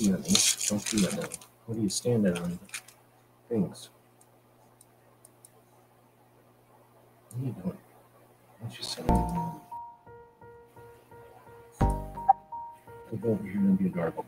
pee on me. Don't pee on me. What are you standing on? Things. What are you doing? What you saying? Look over here and be adorable.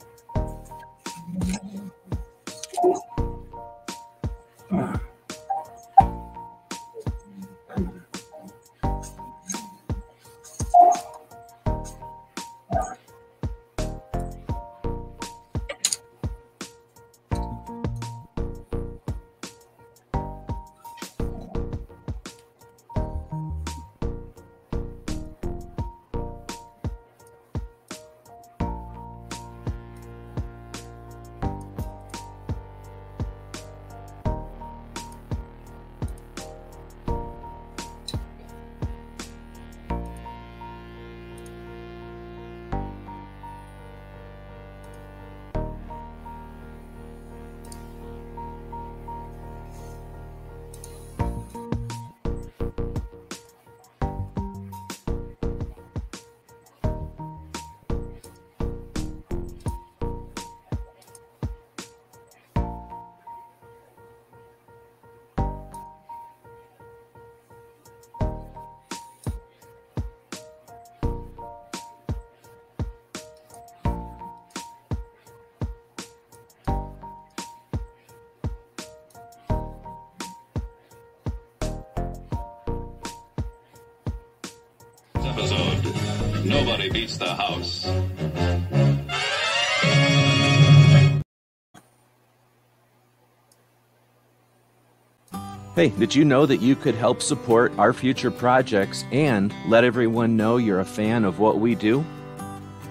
Episode, nobody beats the house. Hey, did you know that you could help support our future projects and let everyone know you're a fan of what we do?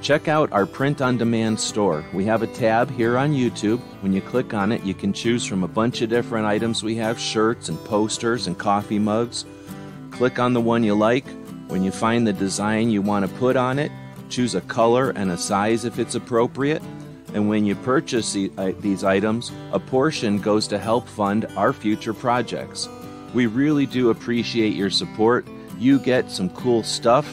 Check out our print-on-demand store. We have a tab here on YouTube. When you click on it, you can choose from a bunch of different items we have, shirts and posters and coffee mugs. Click on the one you like. When you find the design you want to put on it, choose a color and a size if it's appropriate. And when you purchase these items, a portion goes to help fund our future projects. We really do appreciate your support. You get some cool stuff.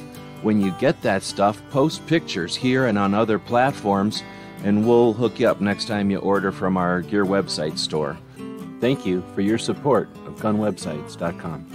When you get that stuff, post pictures here and on other platforms, and we'll hook you up next time you order from our Gear Website store. Thank you for your support of gunwebsites.com.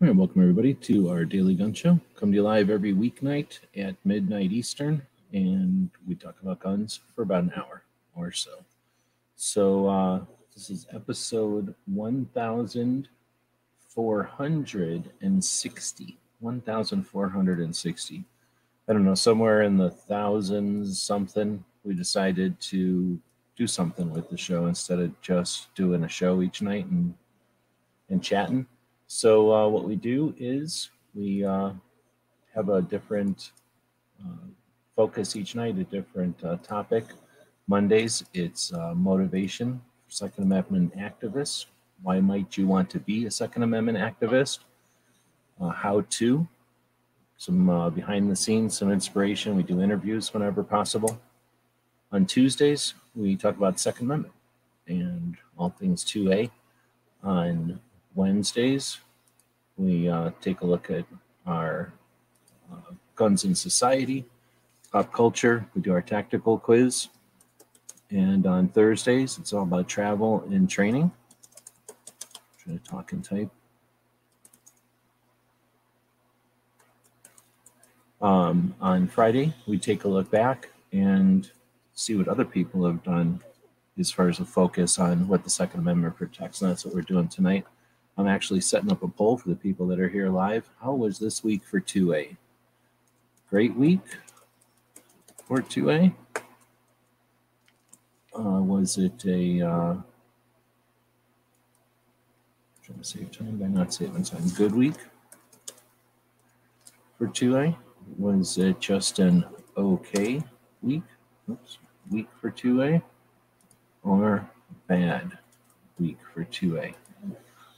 All right, welcome everybody to our Daily Gun Show. Come to you live every weeknight at midnight Eastern, and we talk about guns for about an hour or so. So this is episode 1460. 1460. I don't know, somewhere in the thousands something, we decided to do something with the show instead of just doing a show each night and chatting. So what we do is we have a different focus each night, a different topic. Mondays, it's motivation for Second Amendment activists. Why might you want to be a Second Amendment activist? How to, some behind the scenes, some inspiration. We do interviews whenever possible. On Tuesdays, we talk about Second Amendment and all things 2A. On Wednesdays, we take a look at our guns in society, pop culture. We do our tactical quiz. And on Thursdays, it's all about travel and training. Try to talk and type. On Friday, we take a look back and see what other people have done as far as a focus on what the Second Amendment protects. And that's what we're doing tonight. I'm actually setting up a poll for the people that are here live. How was this week for 2A? Great week for 2A? was it a, trying to save time by not saving time, good week for Thule? Was it just an okay week? Oops, week for Thule, or bad week for Thule?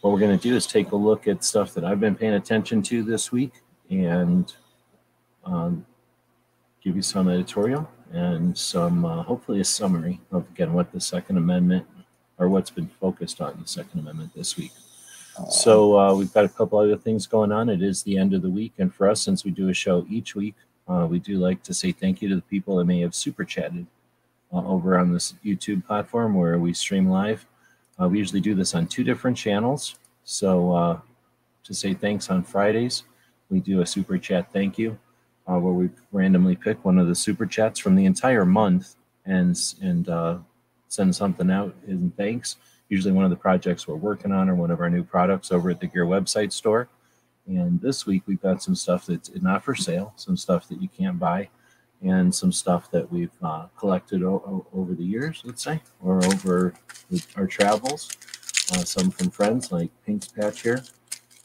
What we're going to do is take a look at stuff that I've been paying attention to this week and give you some editorial and some, hopefully a summary of, again, what the Second Amendment, or what's been focused on the Second Amendment this week. So we've got a couple other things going on. It is the end of the week. And for us, since we do a show each week, we do like to say thank you to the people that may have super chatted over on this YouTube platform where we stream live. We usually do this on two different channels. So to say thanks on Fridays, we do a super chat thank you where we randomly pick one of the super chats from the entire month and send something out in thanks. Usually one of the projects we're working on or one of our new products over at the Gear website store. And this week we've got some stuff that's not for sale, some stuff that you can't buy, and some stuff that we've collected over the years, let's say, or over our travels, some from friends like Pink's Patch here,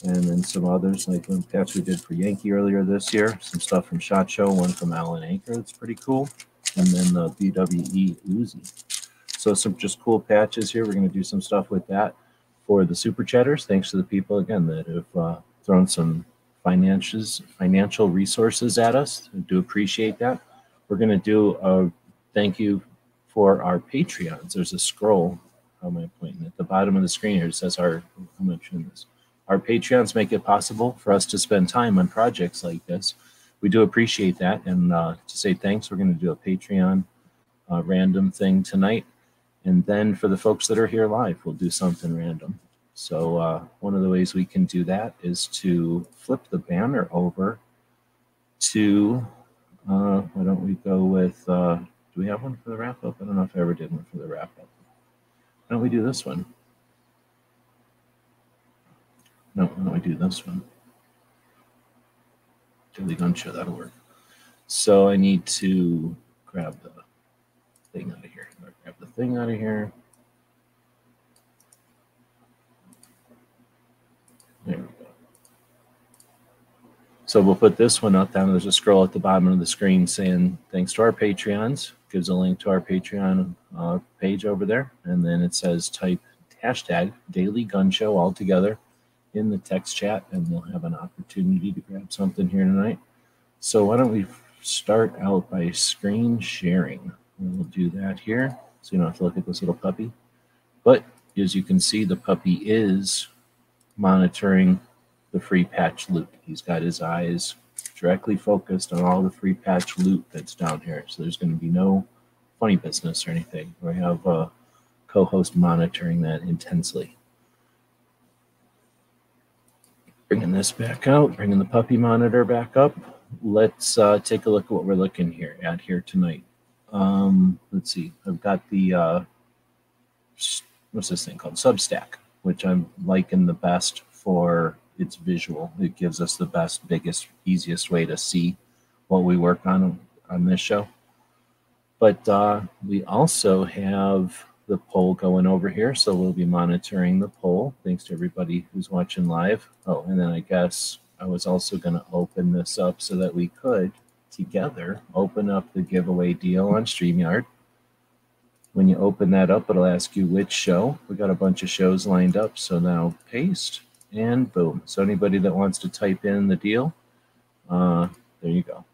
and then some others like one patch we did for Yankee earlier this year, some stuff from SHOT Show, one from Allen Anchor that's pretty cool, and then the BWE Uzi. So some just cool patches here. We're going to do some stuff with that for the Super Chatters. Thanks to the people, again, that have thrown some financial resources at us. I do appreciate that. We're going to do a thank you for our Patreons. There's a scroll. How am I pointing? At the bottom of the screen here, it says our Patreons make it possible for us to spend time on projects like this. We do appreciate that. And to say thanks, we're going to do a Patreon random thing tonight. And then for the folks that are here live, we'll do something random. So one of the ways we can do that is to flip the banner over to, why don't we go with, do we have one for the wrap up? I don't know if I ever did one for the wrap up. Why don't we do this one? No, why don't we do this one? Daily Gun Show, that'll work. So I need to grab the thing out of here. Grab the thing out of here. There we go. So we'll put this one up. Down there's a scroll at the bottom of the screen saying thanks to our Patreons. Gives a link to our Patreon page over there. And then it says type hashtag Daily Gun Show all together in the text chat, and we'll have an opportunity to grab something here tonight. So why don't we start out by screen sharing? And we'll do that here so you don't have to look at this little puppy. But as you can see, the puppy is monitoring the free patch loot. He's got his eyes directly focused on all the free patch loot that's down here. So there's going to be no funny business or anything. We have a co-host monitoring that intensely. Bringing this back out, bringing the puppy monitor back up. Let's take a look at what we're looking at here tonight. Let's see, I've got the, what's this thing called? Substack, which I'm liking the best for its visual. It gives us the best, biggest, easiest way to see what we work on this show. But we also have the poll going over here, so we'll be monitoring the poll. Thanks to everybody who's watching live. Oh, and then I guess I was also going to open this up so that we could together open up the giveaway deal on StreamYard. When you open that up, it'll ask you which show. We got a bunch of shows lined up, so now paste and boom. So anybody that wants to type in the deal, there you go.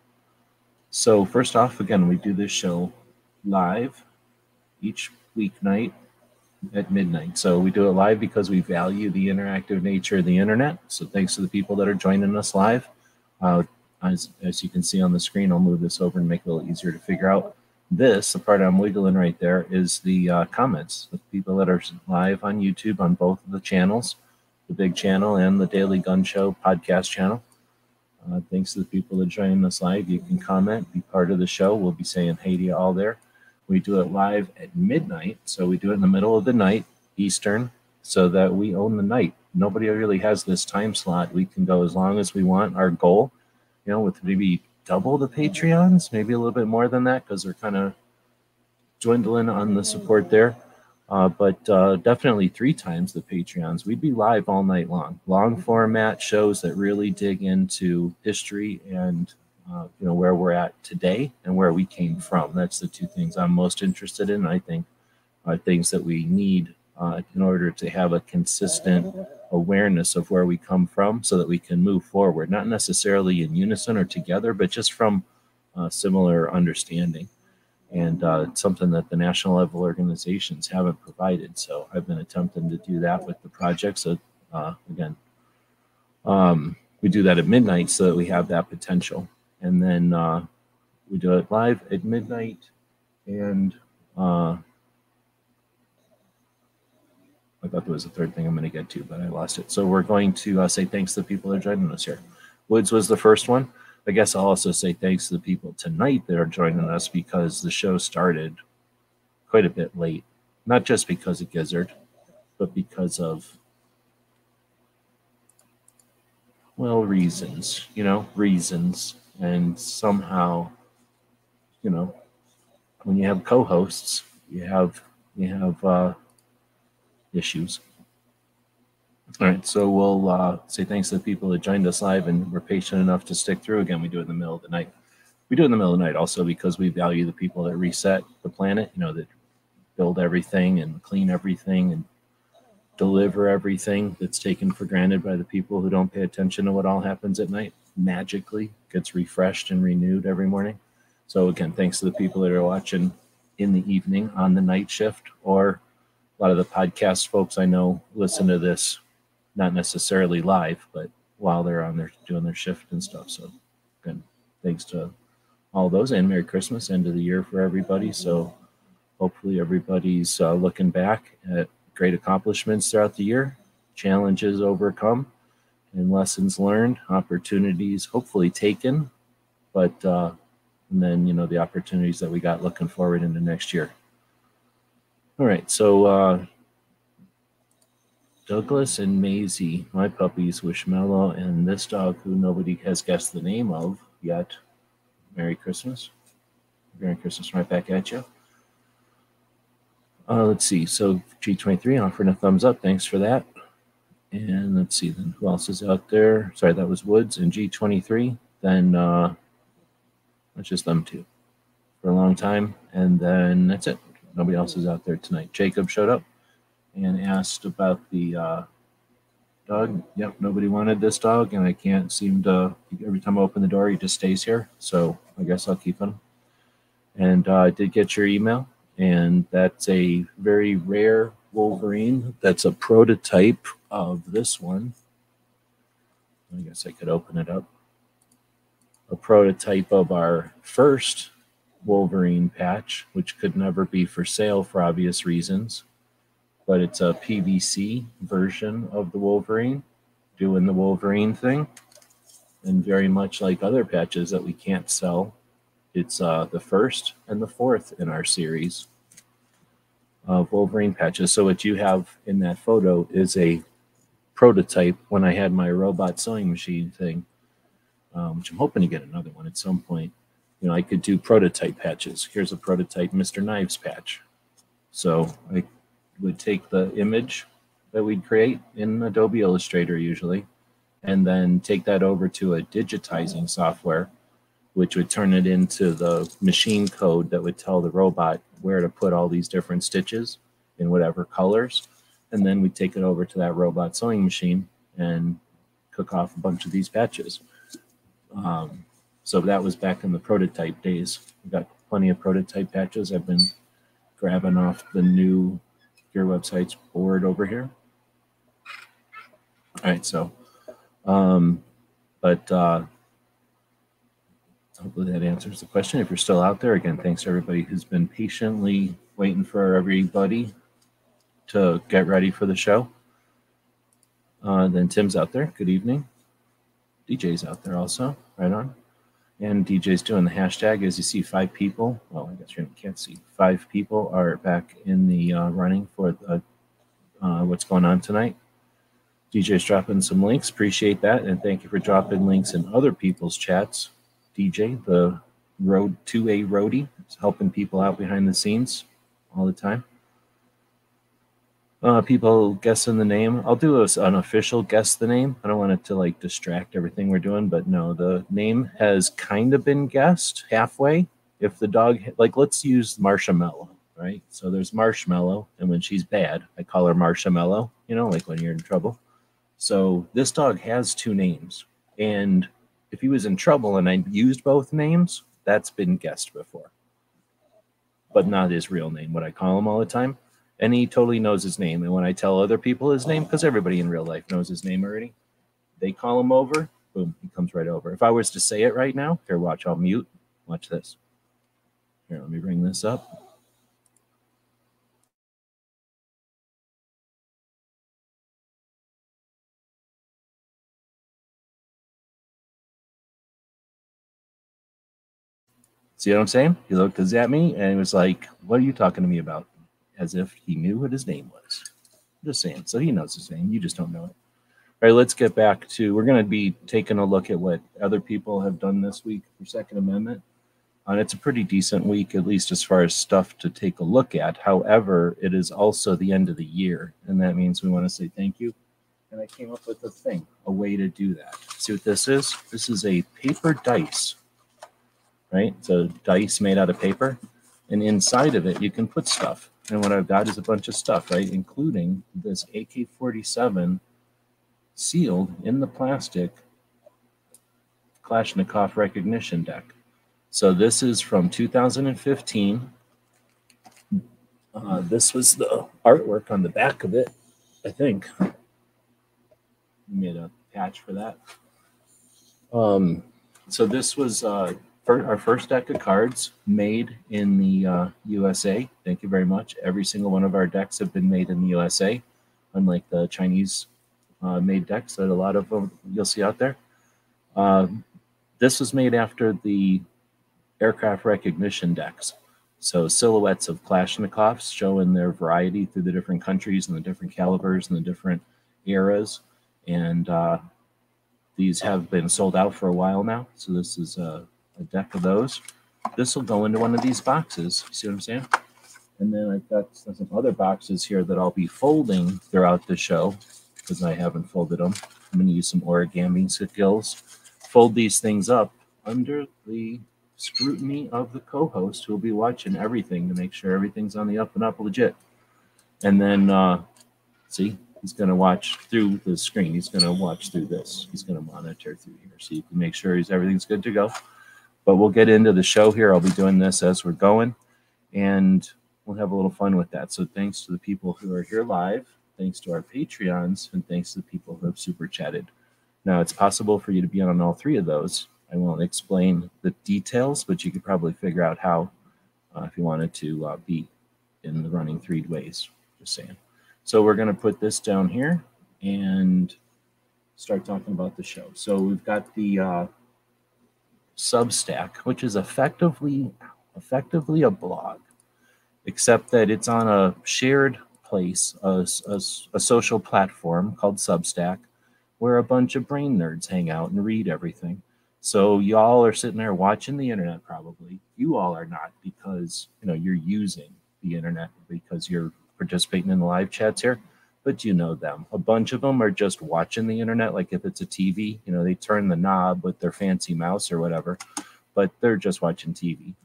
So first off, again, we do this show live each weeknight at midnight. So we do it live because we value the interactive nature of the internet. So thanks to the people that are joining us live. As you can see on the screen, I'll move this over and make it a little easier to figure out. This, the part I'm wiggling right there, is the comments. The people that are live on YouTube on both of the channels, the big channel and the Daily Gun Show podcast channel. Thanks to the people that join us live. You can comment, be part of the show. We'll be saying hey to you all there. We do it live at midnight, so we do it in the middle of the night, Eastern, so that we own the night. Nobody really has this time slot. We can go as long as we want. Our goal, you know, with maybe double the Patreons, maybe a little bit more than that, because they're kind of dwindling on the support there, but definitely 3 times the Patreons. We'd be live all night long. Long format shows that really dig into history and you know, where we're at today and where we came from. That's the 2 things I'm most interested in, I think, are things that we need in order to have a consistent awareness of where we come from so that we can move forward, not necessarily in unison or together, but just from similar understanding. And it's something that the national level organizations haven't provided. So I've been attempting to do that with the project. So again, we do that at midnight so that we have that potential. And then we do it live at midnight, and I thought there was a 3rd thing I'm going to get to, but I lost it. So we're going to say thanks to the people that are joining us here. Woods was the first one. I guess I'll also say thanks to the people tonight that are joining us, because the show started quite a bit late, not just because of Gizzard, but because of, well, reasons, you know, reasons. And somehow, you know, when you have co-hosts, you have issues. All right, so we'll say thanks to the people that joined us live and were patient enough to stick through. Again, we do it in the middle of the night. We do it in the middle of the night also because we value the people that reset the planet, you know, that build everything and clean everything and deliver everything that's taken for granted by the people who don't pay attention to what all happens at night. Magically gets refreshed and renewed every morning. So again, thanks to the people that are watching in the evening on the night shift, or a lot of the podcast folks I know listen to this, not necessarily live, but while they're on their doing their shift and stuff. So again, thanks to all those, and Merry Christmas, end of the year for everybody. So hopefully everybody's looking back at great accomplishments throughout the year, challenges overcome, and lessons learned, opportunities hopefully taken, but and then, you know, the opportunities that we got looking forward into next year. All right, so Douglas and Maisie, my puppies, Wishmallow, and this dog who nobody has guessed the name of yet, Merry Christmas. Merry Christmas right back at you. Let's see, so G23 offering a thumbs up, thanks for that. And let's see then who else is out there. Sorry, that was Woods and G23. Then that's just them 2 for a long time. And then that's it. Nobody else is out there tonight. Jacob showed up and asked about the dog. Yep, nobody wanted this dog, and I can't seem to, every time I open the door, he just stays here. So I guess I'll keep him. And I did get your email, and that's a very rare Wolverine. That's a prototype of this one. I guess I could open it up. A prototype of our first Wolverine patch, which could never be for sale for obvious reasons, but it's a PVC version of the Wolverine, doing the Wolverine thing. And very much like other patches that we can't sell, it's the 1st and the 4th in our series of Wolverine patches. So what you have in that photo is a prototype when I had my robot sewing machine thing, which I'm hoping to get another one at some point. You know, I could do prototype patches. Here's a prototype Mr. Knives patch. So I would take the image that we'd create in Adobe Illustrator usually, and then take that over to a digitizing software, which would turn it into the machine code that would tell the robot where to put all these different stitches in whatever colors. And then we take it over to that robot sewing machine and cook off a bunch of these patches. So that was back in the prototype days. We've got plenty of prototype patches. I've been grabbing off the new Gear Websites board over here. All right, so, hopefully that answers the question. If you're still out there, again, thanks to everybody who's been patiently waiting for everybody to get ready for the show. Then Tim's out there. Good evening. DJ's out there also. Right on. And DJ's doing the hashtag. As you see, 5 people. Well, I guess you can't see. 5 people are back in the running for the, what's going on tonight. DJ's dropping some links. Appreciate that. And thank you for dropping links in other people's chats. DJ, the road to a roadie, is helping people out behind the scenes. all the time. People guessing the name. I'll do an unofficial guess the name. I don't want it to like distract everything we're doing, but no, the name has kind of been guessed halfway. If the dog, like, let's use Marshmallow, right? So there's Marshmallow, and when she's bad, I call her Marshmallow, you know, like when you're in trouble. So this dog has two names, and if he was in trouble and I used both names, that's been guessed before, but not his real name, what I call him all the time. And he totally knows his name. And when I tell other people his name, because everybody in real life knows his name already, they call him over, boom, he comes right over. If I was to say it right now, here, watch, I'll mute. Watch this. Here, let me bring this up. See what I'm saying? He looked at me and he was like, what are you talking to me about? As if he knew what his name was. I'm just saying. So he knows his name. You just don't know it. All right, let's get back to, we're going to be taking a look at what other people have done this week for Second Amendment. And it's a pretty decent week, at least as far as stuff to take a look at. However, it is also the end of the year, and that means we want to say thank you. And I came up with a thing, a way to do that. See what this is? This is a paper dice. Right? It's a dice made out of paper, and inside of it you can put stuff. And what I've got is a bunch of stuff, right, including this AK-47 sealed in the plastic Kalashnikov recognition deck. So this is from 2015. This was the artwork on the back of it, I think. We made a patch for that. So this was... our first deck of cards made in the USA. Thank you very much. Every single one of our decks have been made in the USA, unlike the Chinese made decks that a lot of them you'll see out there. This was made after the aircraft recognition decks. So silhouettes of Kalashnikovs showing their variety through the different countries and the different calibers and the different eras. And these have been sold out for a while now. So this is... a deck of those. This will go into one of these boxes. You see what I'm saying? And then I've got some other boxes here that I'll be folding throughout the show because I haven't folded them. I'm going to use some origami skills. Fold these things up under the scrutiny of the co-host who will be watching everything to make sure everything's on the up and up legit. And then, see, he's going to watch through the screen. He's going to watch through this. He's going to monitor through here so you can make sure everything's good to go. But we'll get into the show here. I'll be doing this as we're going, and we'll have a little fun with that. So thanks to the people who are here live, thanks to our Patreons, and thanks to the people who have super chatted. Now, it's possible for you to be on all three of those. I won't explain the details, but you could probably figure out how if you wanted to be in the running three ways, just saying. So we're going to put this down here and start talking about the show. So we've got the... Substack, which is effectively a blog, except that it's on a shared place, a social platform called Substack, where a bunch of brain nerds hang out and read everything. So y'all are sitting there watching the internet probably. You all are not, because you know you're using the internet because you're participating in the live chats here, but you know them. A bunch of them are just watching the internet, like if it's a TV, you know, they turn the knob with their fancy mouse or whatever, but they're just watching TV.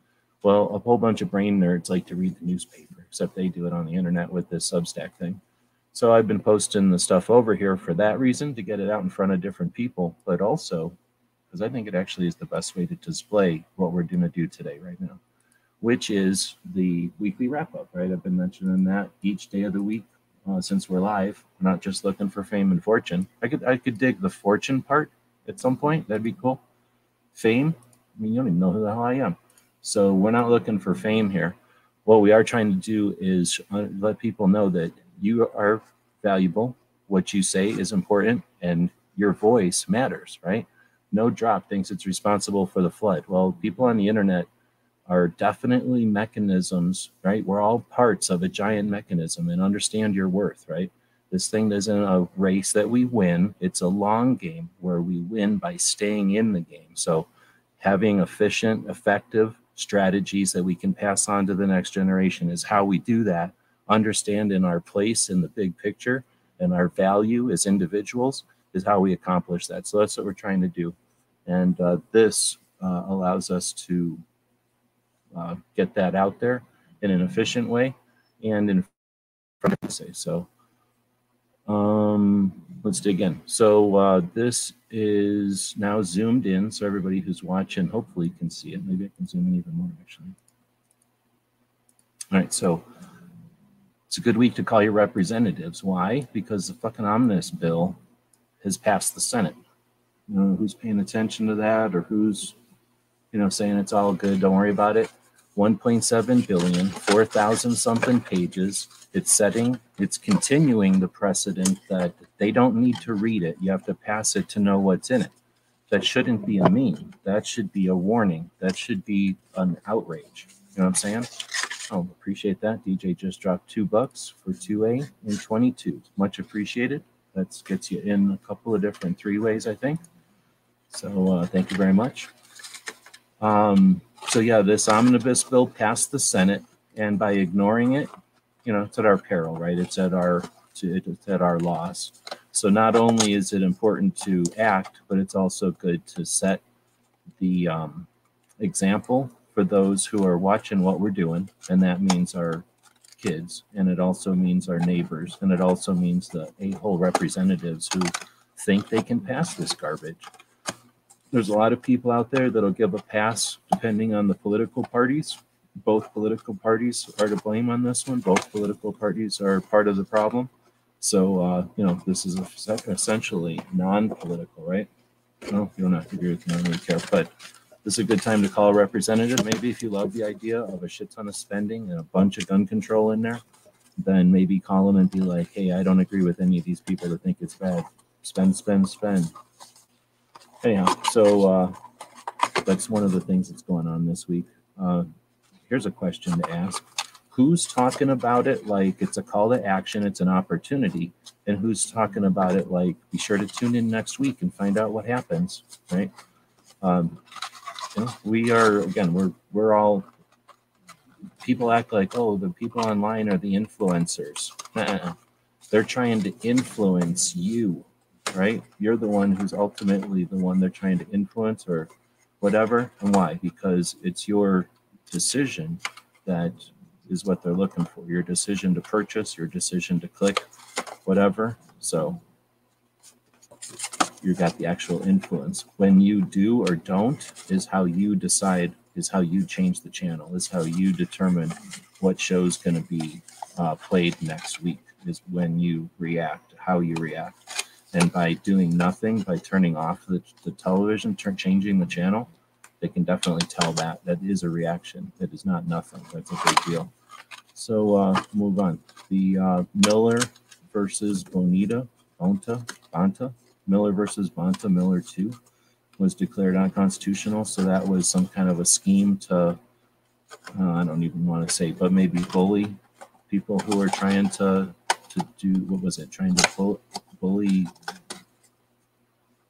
Well, a whole bunch of brain nerds like to read the newspaper, except they do it on the internet with this Substack thing. So I've been posting the stuff over here for that reason, to get it out in front of different people, but also because I think it actually is the best way to display what we're going to do today right now, which is the weekly wrap-up, right? I've been mentioning that each day of the week. Since we're live, we're not just looking for fame and fortune. I could dig the fortune part at some point. That'd be cool. Fame? I mean, you don't even know who the hell I am. So we're not looking for fame here. What we are trying to do is let people know that you are valuable. What you say is important, and your voice matters, right? No Drop thinks it's responsible for the flood. Well, people on the internet are definitely mechanisms, right? We're all parts of a giant mechanism, and understand your worth, right? This thing isn't a race that we win. It's a long game where we win by staying in the game. So having efficient, effective, strategies that we can pass on to the next generation is how we do that, understanding our place in the big picture and our value as individuals is how we accomplish that. So that's what we're trying to do. And this allows us to get that out there in an efficient way and in front of say. So let's dig in. So this is now zoomed in, so everybody who's watching hopefully can see it. Maybe I can zoom in even more, actually. All right, so it's a good week to call your representatives. Why? Because the fucking omnibus bill has passed the Senate. You know, who's paying attention to that, or who's, you know, saying it's all good, don't worry about it. 1.7 billion, 4,000 something pages. It's setting, it's continuing the precedent that they don't need to read it. You have to pass it to know what's in it. That shouldn't be a meme. That should be a warning. That should be an outrage. You know what I'm saying? Oh, appreciate that. DJ just dropped $2 for 2A and 22. Much appreciated. That gets you in a couple of different three ways, I think. So thank you very much. So yeah, this omnibus bill passed the Senate, and by ignoring it, you know, it's at our peril, right? It's at our, it's at our loss. So not only is it important to act, but it's also good to set the example for those who are watching what we're doing, and that means our kids, and it also means our neighbors, and it also means the a-hole representatives who think they can pass this garbage. There's a lot of people out there that'll give a pass depending on the political parties. Both political parties are to blame on this one. Both political parties are part of the problem. So, you know, this is essentially non-political, right? No, you don't have to agree with me, I don't really care. But this is a good time to call a representative. Maybe if you love the idea of a shit ton of spending and a bunch of gun control in there, then maybe call them and be like, hey, I don't agree with any of these people that think it's bad. Spend, spend, spend. Anyhow, so that's one of the things that's going on this week. Here's a question to ask. Who's talking about it like it's a call to action, it's an opportunity, and who's talking about it like be sure to tune in next week and find out what happens, right? You know, we are, again, we're all, people act like, oh, the people online are the influencers. Uh-uh. They're trying to influence you. Right? You're the one who's ultimately the one they're trying to influence or whatever. And why? Because it's your decision that is what they're looking for. Your decision to purchase, your decision to click, whatever. So you've got the actual influence. When you do or don't is how you decide, is how you change the channel, is how you determine what show's going to be played next week, is when you react, how you react. And by doing nothing, by turning off the television, changing the channel, they can definitely tell that. That is a reaction. That is not nothing. That's a big deal. So move on. The Miller versus Bonta, Miller versus Bonta, Miller 2, was declared unconstitutional. So that was some kind of a scheme to, I don't even want to say, but maybe bully people who are trying to do, what was it, trying to bully,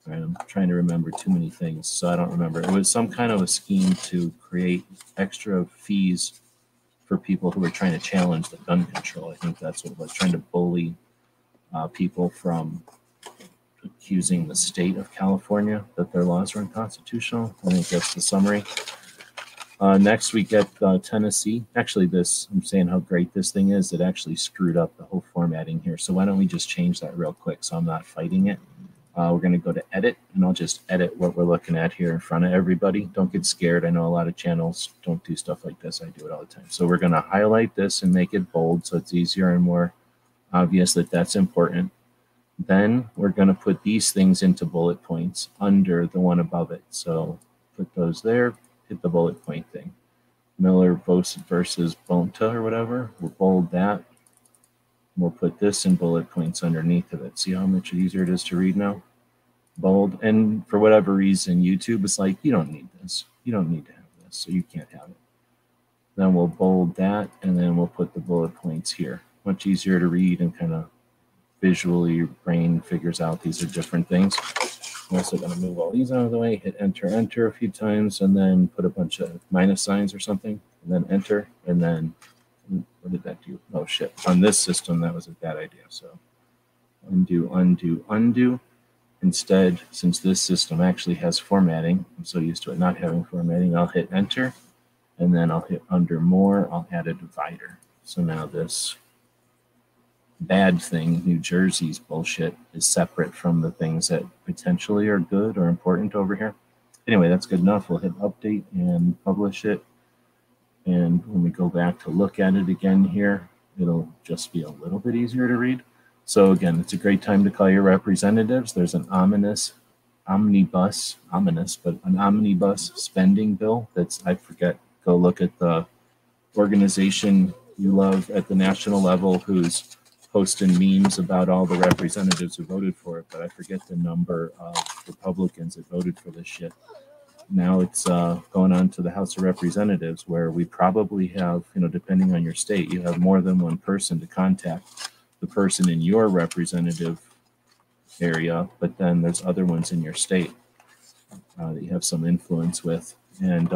right, I'm trying to remember too many things, so I don't remember. It was some kind of a scheme to create extra fees for people who were trying to challenge the gun control. I think that's what it was, trying to bully people from accusing the state of California that their laws were unconstitutional. I think that's the summary. Next, we get Tennessee. Actually, this, I'm saying how great this thing is. It actually screwed up the whole formatting here. So why don't we just change that real quick so I'm not fighting it. We're going to go to edit, and I'll just edit what we're looking at here in front of everybody. Don't get scared. I know a lot of channels don't do stuff like this. I do it all the time. So we're going to highlight this and make it bold so it's easier and more obvious that that's important. Then we're going to put these things into bullet points under the one above it. So put those there. Hit the bullet point thing. Miller versus Bonta or whatever. We'll bold that. We'll put this in bullet points underneath of it. See how much easier it is to read now? Bold. And for whatever reason, YouTube is like, you don't need this. You don't need to have this, so you can't have it. Then we'll bold that, and then we'll put the bullet points here. Much easier to read and kind of visually your brain figures out these are different things. I'm also going to move all these out of the way, hit enter a few times, and then put a bunch of minus signs or something, and then enter, and then what did that do? Oh, shit. On this system, that was a bad idea. So undo. Instead, since this system actually has formatting, I'm so used to it not having formatting, I'll hit enter, and then I'll hit under more. I'll add a divider. So now this bad thing, New Jersey's bullshit, is separate from the things that potentially are good or important over here. Anyway, that's good enough. We'll hit update and publish it. And when we go back to look at it again here, it'll just be a little bit easier to read. So again, it's a great time to call your representatives. There's an omnibus spending bill that's, I forget, go look at the organization you love at the national level who's posting memes about all the representatives who voted for it, but I forget the number of Republicans that voted for this shit. Now it's going on to the House of Representatives, where we probably have, you know, depending on your state, you have more than one person to contact the person in your representative area, but then there's other ones in your state that you have some influence with. And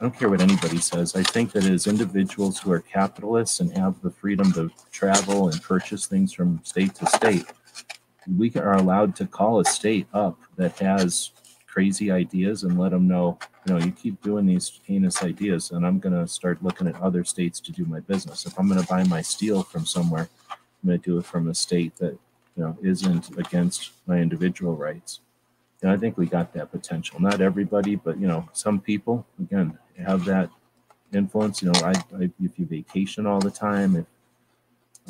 I don't care what anybody says. I think that as individuals who are capitalists and have the freedom to travel and purchase things from state to state, we are allowed to call a state up that has crazy ideas and let them know, you know, you keep doing these heinous ideas and I'm going to start looking at other states to do my business. If I'm going to buy my steel from somewhere, I'm going to do it from a state that, you know, isn't against my individual rights. And I think we got that potential. Not everybody, but, you know, some people, again, have that influence. You know, if you vacation all the time, if,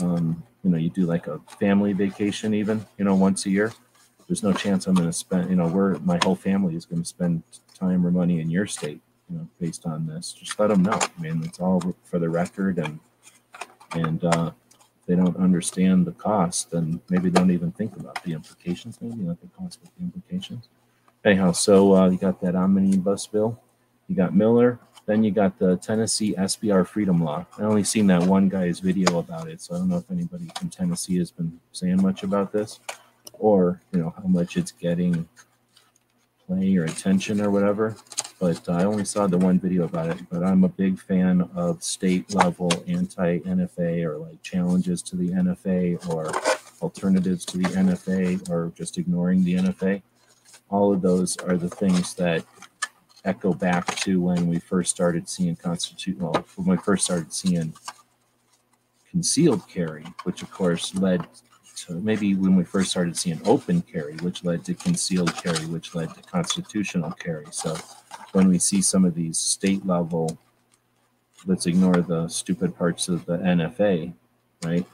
you know, you do like a family vacation even, you know, once a year, there's no chance I'm going to spend, you know, my whole family is going to spend time or money in your state, you know, based on this. Just let them know. I mean, it's all for the record, and if they don't understand the cost, then maybe don't even think about the implications, maybe not the cost, but the implications. Anyhow, so you got that omnibus bill, you got Miller, then you got the Tennessee SBR Freedom Law. I only seen that one guy's video about it, so I don't know if anybody from Tennessee has been saying much about this, or, you know, how much it's getting play or attention or whatever, but I only saw the one video about it. But I'm a big fan of state level anti-NFA, or like challenges to the NFA or alternatives to the NFA or just ignoring the NFA. All of those are the things that echo back to when we first started seeing concealed carry, which of course led to, maybe when we first started seeing open carry, which led to concealed carry, which led to constitutional carry. So when we see some of these state level, let's ignore the stupid parts of the NFA, right?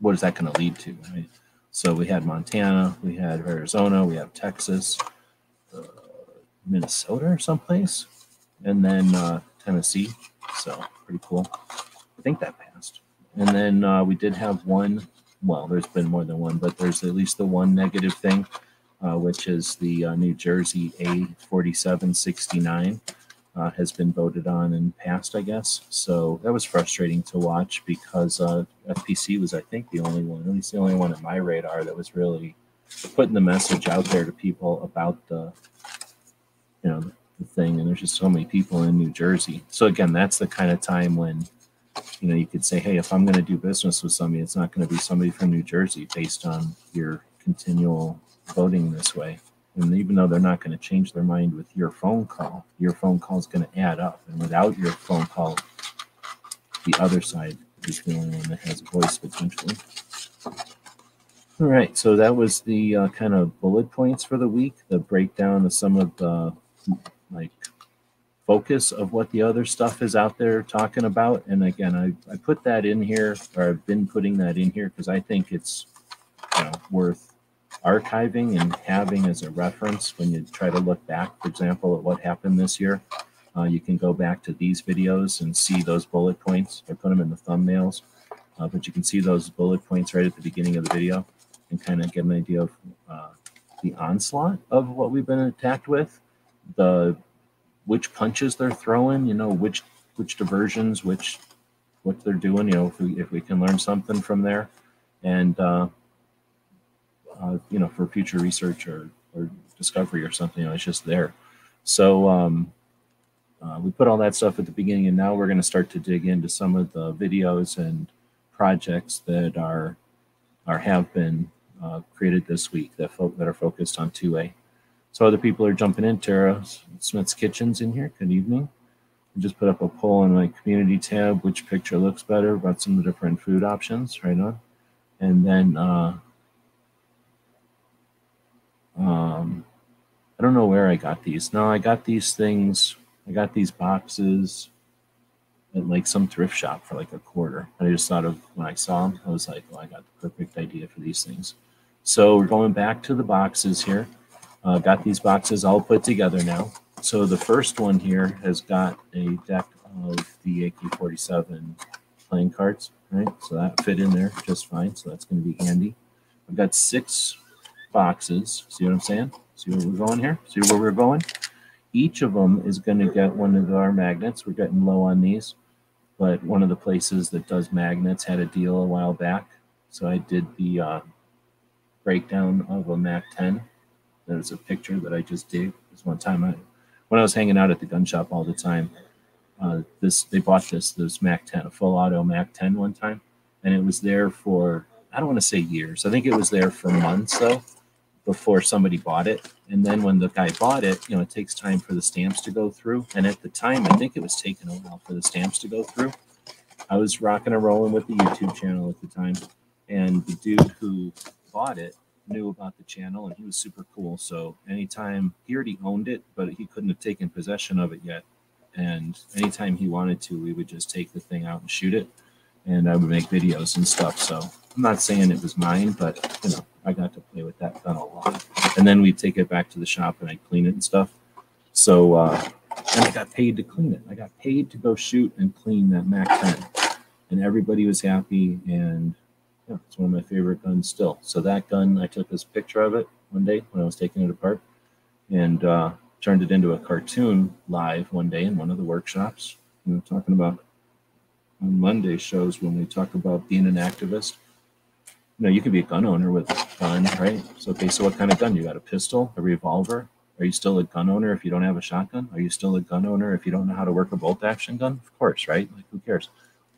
What is that going to lead to, right? So we had Montana, we had Arizona, we have Texas, Minnesota or someplace, and then Tennessee. So pretty cool. I think that passed. And then we did have one, well, there's been more than one, but there's at least the one negative thing, which is the New Jersey A4769 has been voted on and passed, I guess. So that was frustrating to watch because FPC was, I think, the only one, at least the only one on my radar that was really putting the message out there to people about the, you know, the thing. And there's just so many people in New Jersey. So again, that's the kind of time when, you know, you could say, hey, if I'm going to do business with somebody, it's not going to be somebody from New Jersey based on your continual voting this way. And even though they're not going to change their mind with your phone call is going to add up. And without your phone call, the other side is the only one that has a voice potentially. All right, so that was the kind of bullet points for the week, the breakdown of some of the, like, focus of what the other stuff is out there talking about. And again, I put that in here, or I've been putting that in here because I think it's, you know, worth archiving and having as a reference when you try to look back, for example, at what happened this year. You can go back to these videos and see those bullet points. I put them in the thumbnails, but you can see those bullet points right at the beginning of the video and kind of get an idea of the onslaught of what we've been attacked with, the which punches they're throwing, you know, which diversions, what they're doing, you know, if we can learn something from there. And you know, for future research or discovery or something. You know, it's just there. So we put all that stuff at the beginning, and now we're going to start to dig into some of the videos and projects that have been created this week that are focused on 2A. So other people are jumping in. Tara Smith's Kitchen's in here. Good evening. I just put up a poll in my community tab, which picture looks better, about some of the different food options, right on. And then I don't know where I got these. No, I got these things. I got these boxes at like some thrift shop for like $1. I just thought of when I saw them, I was like, well, I got the perfect idea for these things. So we're going back to the boxes here. Got these boxes all put together now. So the first one here has got a deck of the AK-47 playing cards, right? So that fit in there just fine. So that's going to be handy. I've got 6 boxes. See what I'm saying? See where we're going here? See where we're going? Each of them is going to get one of our magnets. We're getting low on these, but one of the places that does magnets had a deal a while back. So I did the breakdown of a MAC-10. There's a picture that I just did. There's one time when I was hanging out at the gun shop all the time, they bought this MAC-10, a full auto MAC-10 one time, and it was there for, I don't want to say years. I think it was there for months though, before somebody bought it. And then when the guy bought it, you know, it takes time for the stamps to go through. And at the time, I think it was taking a while for the stamps to go through. I was rocking and rolling with the YouTube channel at the time. And the dude who bought it knew about the channel, and he was super cool. So anytime, he already owned it, but he couldn't have taken possession of it yet. And anytime he wanted to, we would just take the thing out and shoot it. And I would make videos and stuff. So I'm not saying it was mine, but, you know, I got to play with that gun a lot. And then we'd take it back to the shop and I'd clean it and stuff. So, and I got paid to clean it. I got paid to go shoot and clean that MAC-10. And everybody was happy. And yeah, it's one of my favorite guns still. So that gun, I took this picture of it one day when I was taking it apart and turned it into a cartoon live one day in one of the workshops. We were talking about on Monday shows when we talk about being an activist. You know, you could be a gun owner with a gun, right? So, okay, so what kind of gun? You got a pistol, a revolver? Are you still a gun owner if you don't have a shotgun? Are you still a gun owner if you don't know how to work a bolt-action gun? Of course, right? Like, who cares?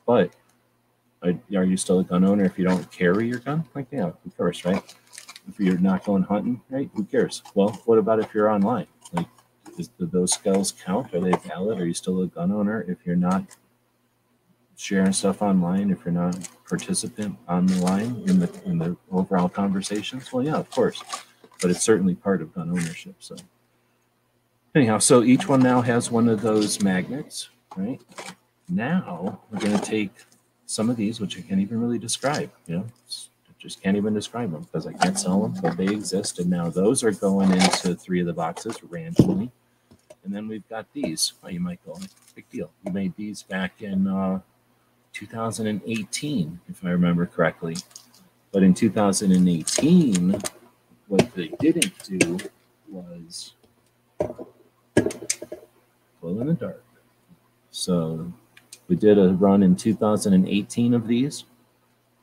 But are you still a gun owner if you don't carry your gun? Like, yeah, of course, right? If you're not going hunting, right? Who cares? Well, what about if you're online? Like, do those skills count? Are they valid? Are you still a gun owner if you're not sharing stuff online, if you're not a participant on the line in the overall conversations? Well, yeah, of course, but it's certainly part of gun ownership. So anyhow, so each one now has one of those magnets, right? Now we're going to take some of these, which I can't even really describe, you know, I just can't even describe them because I can't sell them, but they exist. And now those are going into 3 of the boxes randomly. And then we've got these. Oh, you might go, big deal. We made these back in 2018, if I remember correctly. But in 2018, what they didn't do was glow in the dark. So we did a run in 2018 of these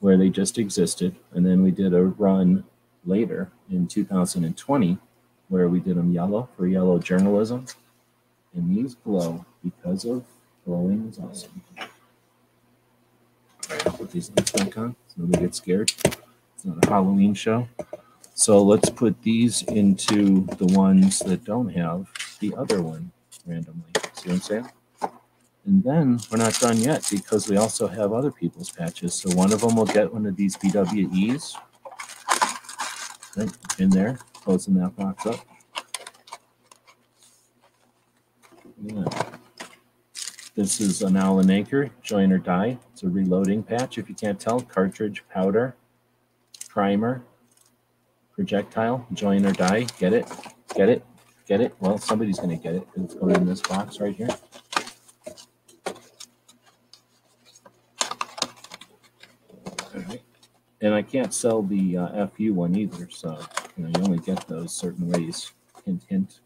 where they just existed. And then we did a run later in 2020 where we did them yellow for yellow journalism. And these glow because of glowing is awesome. All right, I'll put these lights back on so nobody gets scared. It's not a Halloween show. So let's put these into the ones that don't have the other one randomly. See what I'm saying? And then we're not done yet because we also have other people's patches. So one of them will get one of these BWEs right in there, closing that box up. Yeah. This is an Allen Anchor, join or die. It's a reloading patch. If you can't tell, cartridge, powder, primer, projectile, join or die. Get it, get it, get it. Well, somebody's going to get it. It's going in this box right here. All right. And I can't sell the FU one either. So, you know, you only get those certain ways. Hint, hint,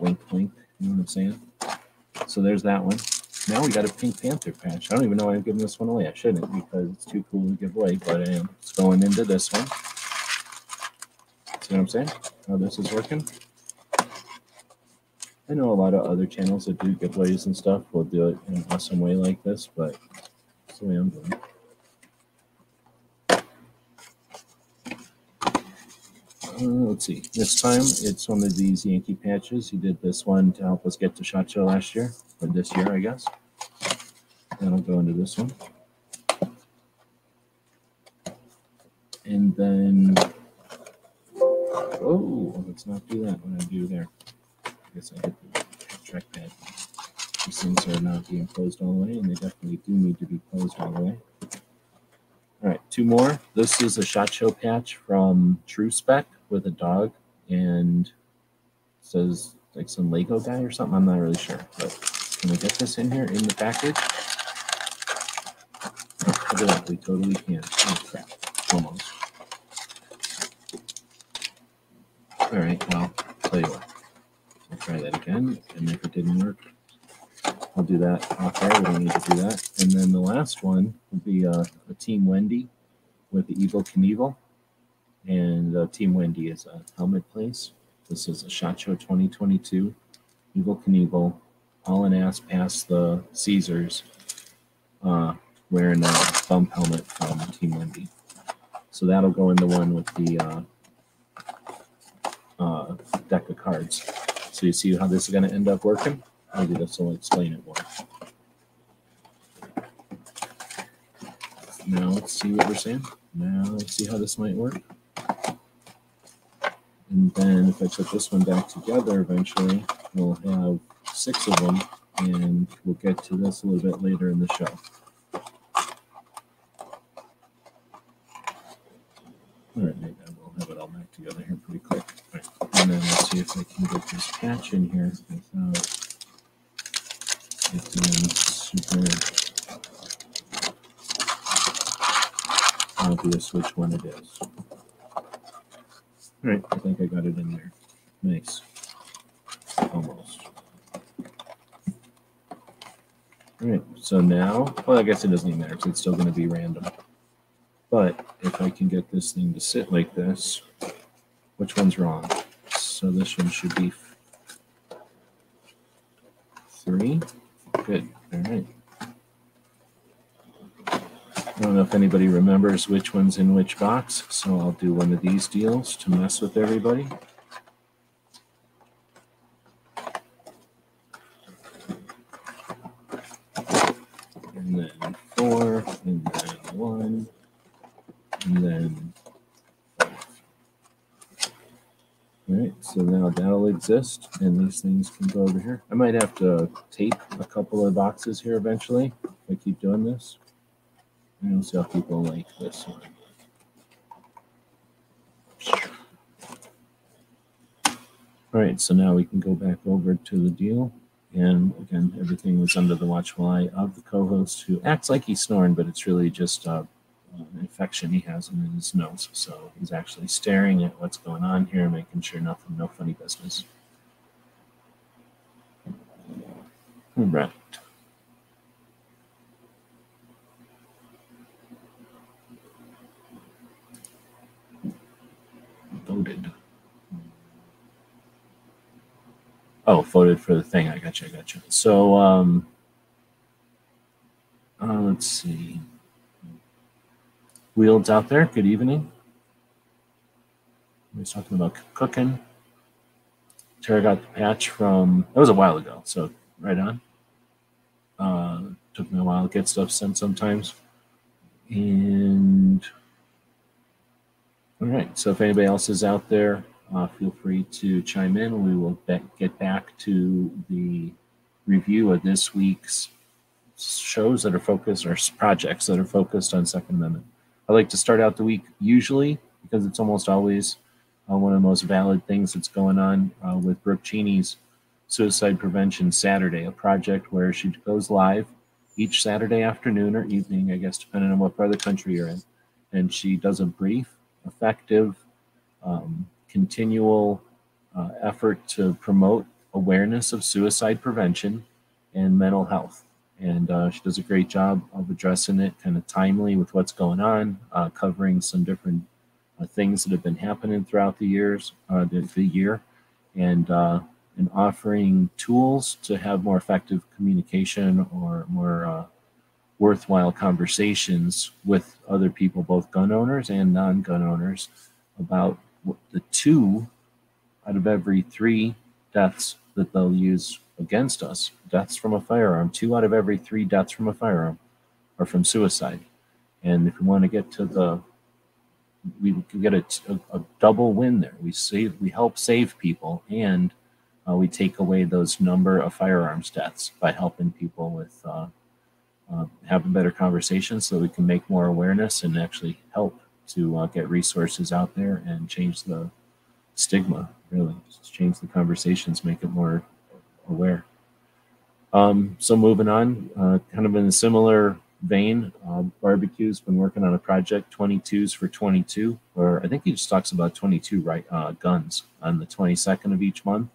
wink, wink. You know what I'm saying? So there's that one. Now we got a Pink Panther patch. I don't even know why I'm giving this one away. I shouldn't because it's too cool to give away, but I am. It's going into this one. See what I'm saying? How this is working? I know a lot of other channels that do giveaways and stuff will do it in an awesome way like this, but that's the way I'm doing it. Let's see. This time it's one of these Yankee patches. He did this one to help us get to SHOT Show last year, or this year, I guess. Then I'll go into this one. And then, oh, let's not do that when I do there. I guess I hit the trackpad. These things are not being closed all the way, and they definitely do need to be closed all the way. All right, two more. This is a SHOT Show patch from True Spec with a dog, and it says like some Lego guy or something. I'm not really sure, but can we get this in here in the package? Look at that, we totally can. Oh, crap. Almost. All right, well, I'll tell you what. I'll try that again, and if it didn't work, I'll do that off air. We don't need to do that. And then the last one would be a Team Wendy with the Evil Knievel. And Team Wendy is a helmet place. This is a SHOT Show 2022. Evil Knievel, all in ass past the Caesars, wearing a bump helmet from Team Wendy. So that'll go in the one with the deck of cards. So you see how this is going to end up working? Maybe this will explain it more. Now let's see what we're saying. Now let's see how this might work. And then if I put this one back together eventually, we'll have six of them, and we'll get to this a little bit later in the show. All right, maybe we'll have it all back together here pretty quick. All right, and then let's see if I can get this patch in here without super obvious which one it is. All right, I think I got it in there. Nice. Almost. All right, so now, well, I guess it doesn't even matter because it's still going to be random. But if I can get this thing to sit like this, which one's wrong? So this one should be 3. Good. All right. I don't know if anybody remembers which one's in which box, so I'll do one of these deals to mess with everybody. And then 4, and then 1, and then 5. All right, so now that'll exist, and these things can go over here. I might have to tape a couple of boxes here eventually if I keep doing this. I don't see how people like this one. All right, so now we can go back over to the deal. And again, everything was under the watchful eye of the co-host, who acts like he's snoring, but it's really just an infection he has in his nose. So he's actually staring at what's going on here, making sure nothing, no funny business. All right. Voted. Oh, voted for the thing. I gotcha. So, let's see. Wheels out there, good evening. We were talking about cooking. Tara got the patch from, that was a while ago, so right on. Took me a while to get stuff sent sometimes. And, all right, so if anybody else is out there, feel free to chime in. We will get back to the review of this week's shows that are focused, or projects that are focused on Second Amendment. I like to start out the week usually, because it's almost always one of the most valid things that's going on with Brooke Cheney's Suicide Prevention Saturday, a project where she goes live each Saturday afternoon or evening, I guess, depending on what part of the country you're in. And she does a brief, effective, continual effort to promote awareness of suicide prevention and mental health. And she does a great job of addressing it kind of timely with what's going on, covering some different things that have been happening throughout the years, and offering tools to have more effective communication or more worthwhile conversations with other people, both gun owners and non-gun owners, about the 2 out of every 3 deaths that they'll use against us, deaths from a firearm. 2 out of every 3 deaths from a firearm are from suicide. And if we want to get to the, we can get a double win there. We help save people, and we take away those number of firearms deaths by helping people with having better conversations, so we can make more awareness and actually help to get resources out there and change the stigma, really. Just change the conversations, make it more aware. So moving on, kind of in a similar vein, Barbecue's been working on a project, 22s for 22, or I think he just talks about 22 guns on the 22nd of each month.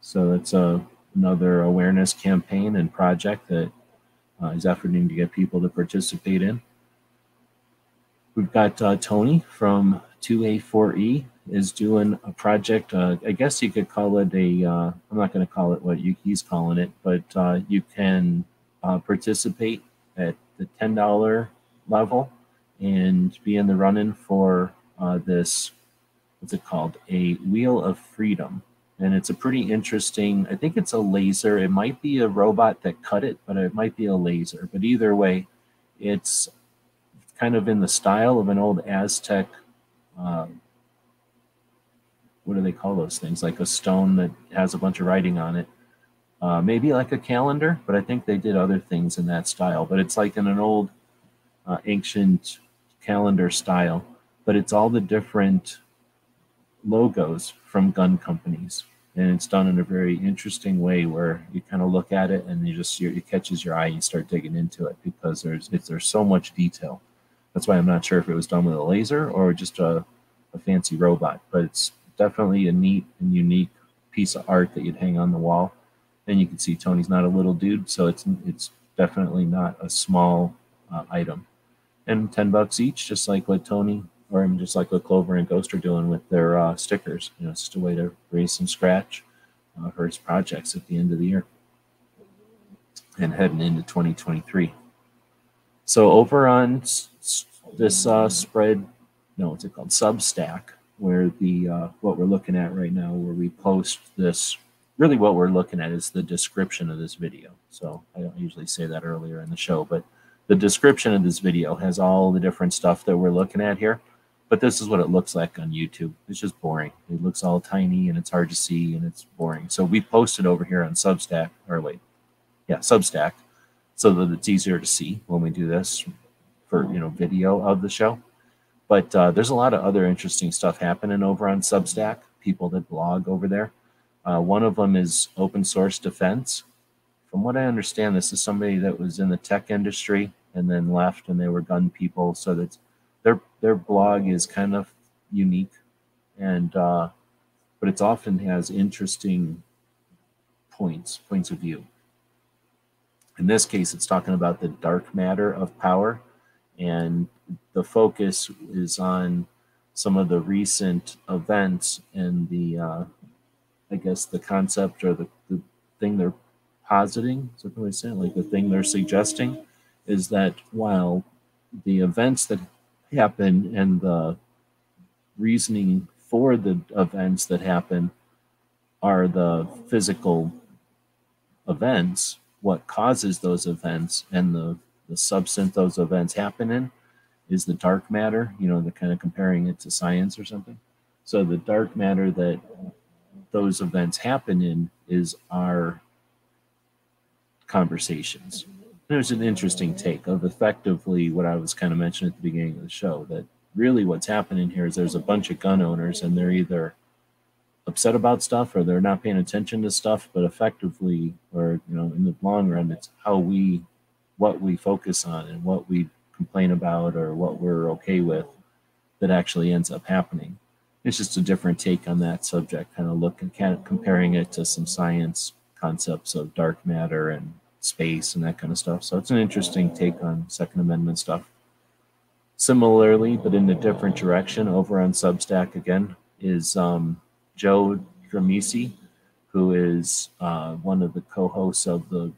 So that's another awareness campaign and project that is efforting to get people to participate in. We've got Tony from 2A4E is doing a project. I guess you could call it a, I'm not going to call it what he's calling it, but you can participate at the $10 level and be in the running for this, what's it called? A Wheel of Freedom. And it's a pretty interesting, I think it's a laser. It might be a robot that cut it, but it might be a laser. But either way, it's kind of in the style of an old Aztec, what do they call those things? Like a stone that has a bunch of writing on it. Maybe like a calendar, but I think they did other things in that style. But it's like in an old ancient calendar style, but it's all the different logos from gun companies. And it's done in a very interesting way where you kind of look at it and you just, it catches your eye and you start digging into it, because there's so much detail. That's why I'm not sure if it was done with a laser or just a fancy robot, but it's definitely a neat and unique piece of art that you'd hang on the wall. And you can see Tony's not a little dude, so it's definitely not a small item. And $10 each, just like what Tony, or just like what Clover and Ghost are doing with their stickers. You know, it's just a way to raise some scratch for his projects at the end of the year and heading into 2023. So over on this spread, no, what's it called? Substack, where the what we're looking at right now, where we post this. Really what we're looking at is the description of this video. So I don't usually say that earlier in the show, but the description of this video has all the different stuff that we're looking at here. But this is what it looks like on YouTube. It's just boring. It looks all tiny and it's hard to see and it's boring. So we posted over here on Substack, or wait, yeah, Substack, so that it's easier to see when we do this for, you know, video of the show. But there's a lot of other interesting stuff happening over on Substack, people that blog over there. One of them is open source defense. From what I understand, this is somebody that was in the tech industry and then left, and they were gun people. So that's their blog is kind of unique, and but it's often has interesting points of view. In this case, it's talking about the dark matter of power, and the focus is on some of the recent events and the. I guess the concept or the thing they're positing, is that what I'm saying? Like the thing they're suggesting is that while the events that happen and the reasoning for the events that happen are the physical events, what causes those events and the substance those events happen in is the dark matter, you know, they're kind of comparing it to science or something. So the dark matter that those events happen in is our conversations. There's an interesting take of effectively what I was kind of mentioning at the beginning of the show, that really what's happening here is there's a bunch of gun owners and they're either upset about stuff or they're not paying attention to stuff, but effectively, or, you know, in the long run, it's how we, what we focus on and what we complain about or what we're okay with that actually ends up happening. It's just a different take on that subject, kind of looking, kind of comparing it to some science concepts of dark matter and space and that kind of stuff. So it's an interesting take on Second Amendment stuff. Similarly, but in a different direction, over on Substack again, is Joe Dramisi, who is one of the co-hosts of the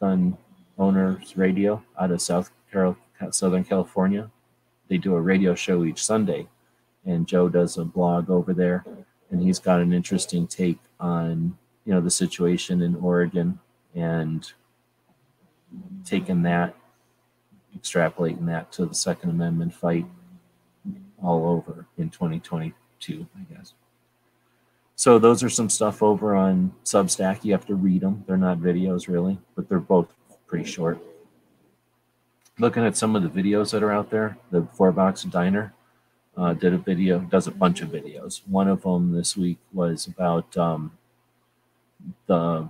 Gun Owners Radio out of Southern California. They do a radio show each Sunday, and Joe does a blog over there, and he's got an interesting take on, you know, the situation in Oregon, and taking that, extrapolating that to the Second Amendment fight all over in 2022, I guess. So those are some stuff over on Substack. You have to read them. They're not videos really, but they're both pretty short. Looking at some of the videos that are out there, the Four Box Diner did a video, does a bunch of videos. One of them this week was about the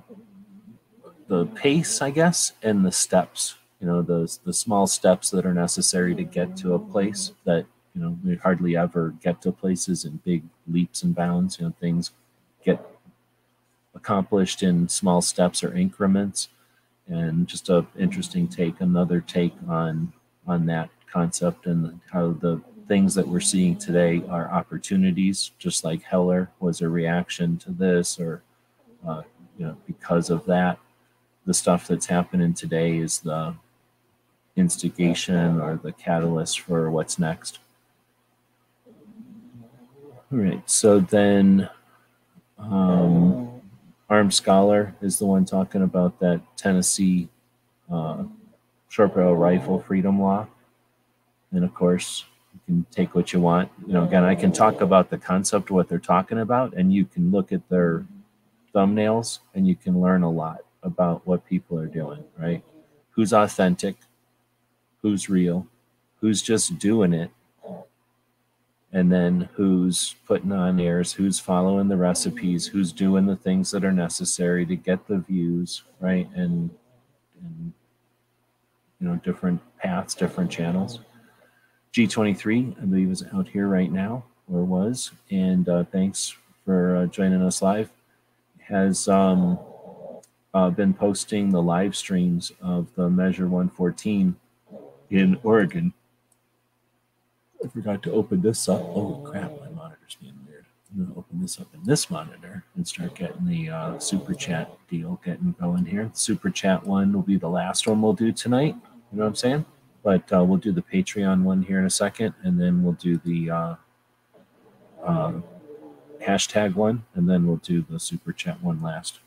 pace, I guess, and the steps. You know, the small steps that are necessary to get to a place that, you know, we hardly ever get to places in big leaps and bounds. You know, things get accomplished in small steps or increments, and just an interesting take, another take on that concept, and how the things that we're seeing today are opportunities, just like Heller was a reaction to this, or, you know, because of that. The stuff that's happening today is the instigation or the catalyst for what's next. All right, so then Armed Scholar is the one talking about that Tennessee short barrel rifle freedom law. And of course, you can take what you want. You know, again, I can talk about the concept of what they're talking about, and you can look at their thumbnails and you can learn a lot about what people are doing, right? Who's authentic, who's real, who's just doing it, and then who's putting on airs, who's following the recipes, who's doing the things that are necessary to get the views, right? And you know, different paths, different channels. G23, I believe, is out here right now, or was, and thanks for joining us live, has been posting the live streams of the Measure 114 in Oregon. I forgot to open this up. Oh crap, my monitor's being weird. I'm gonna open this up in this monitor and start getting the super chat deal getting going here. The super chat one will be the last one we'll do tonight. You know what I'm saying? But we'll do the Patreon one here in a second, and then we'll do the hashtag one, and then we'll do the super chat one last.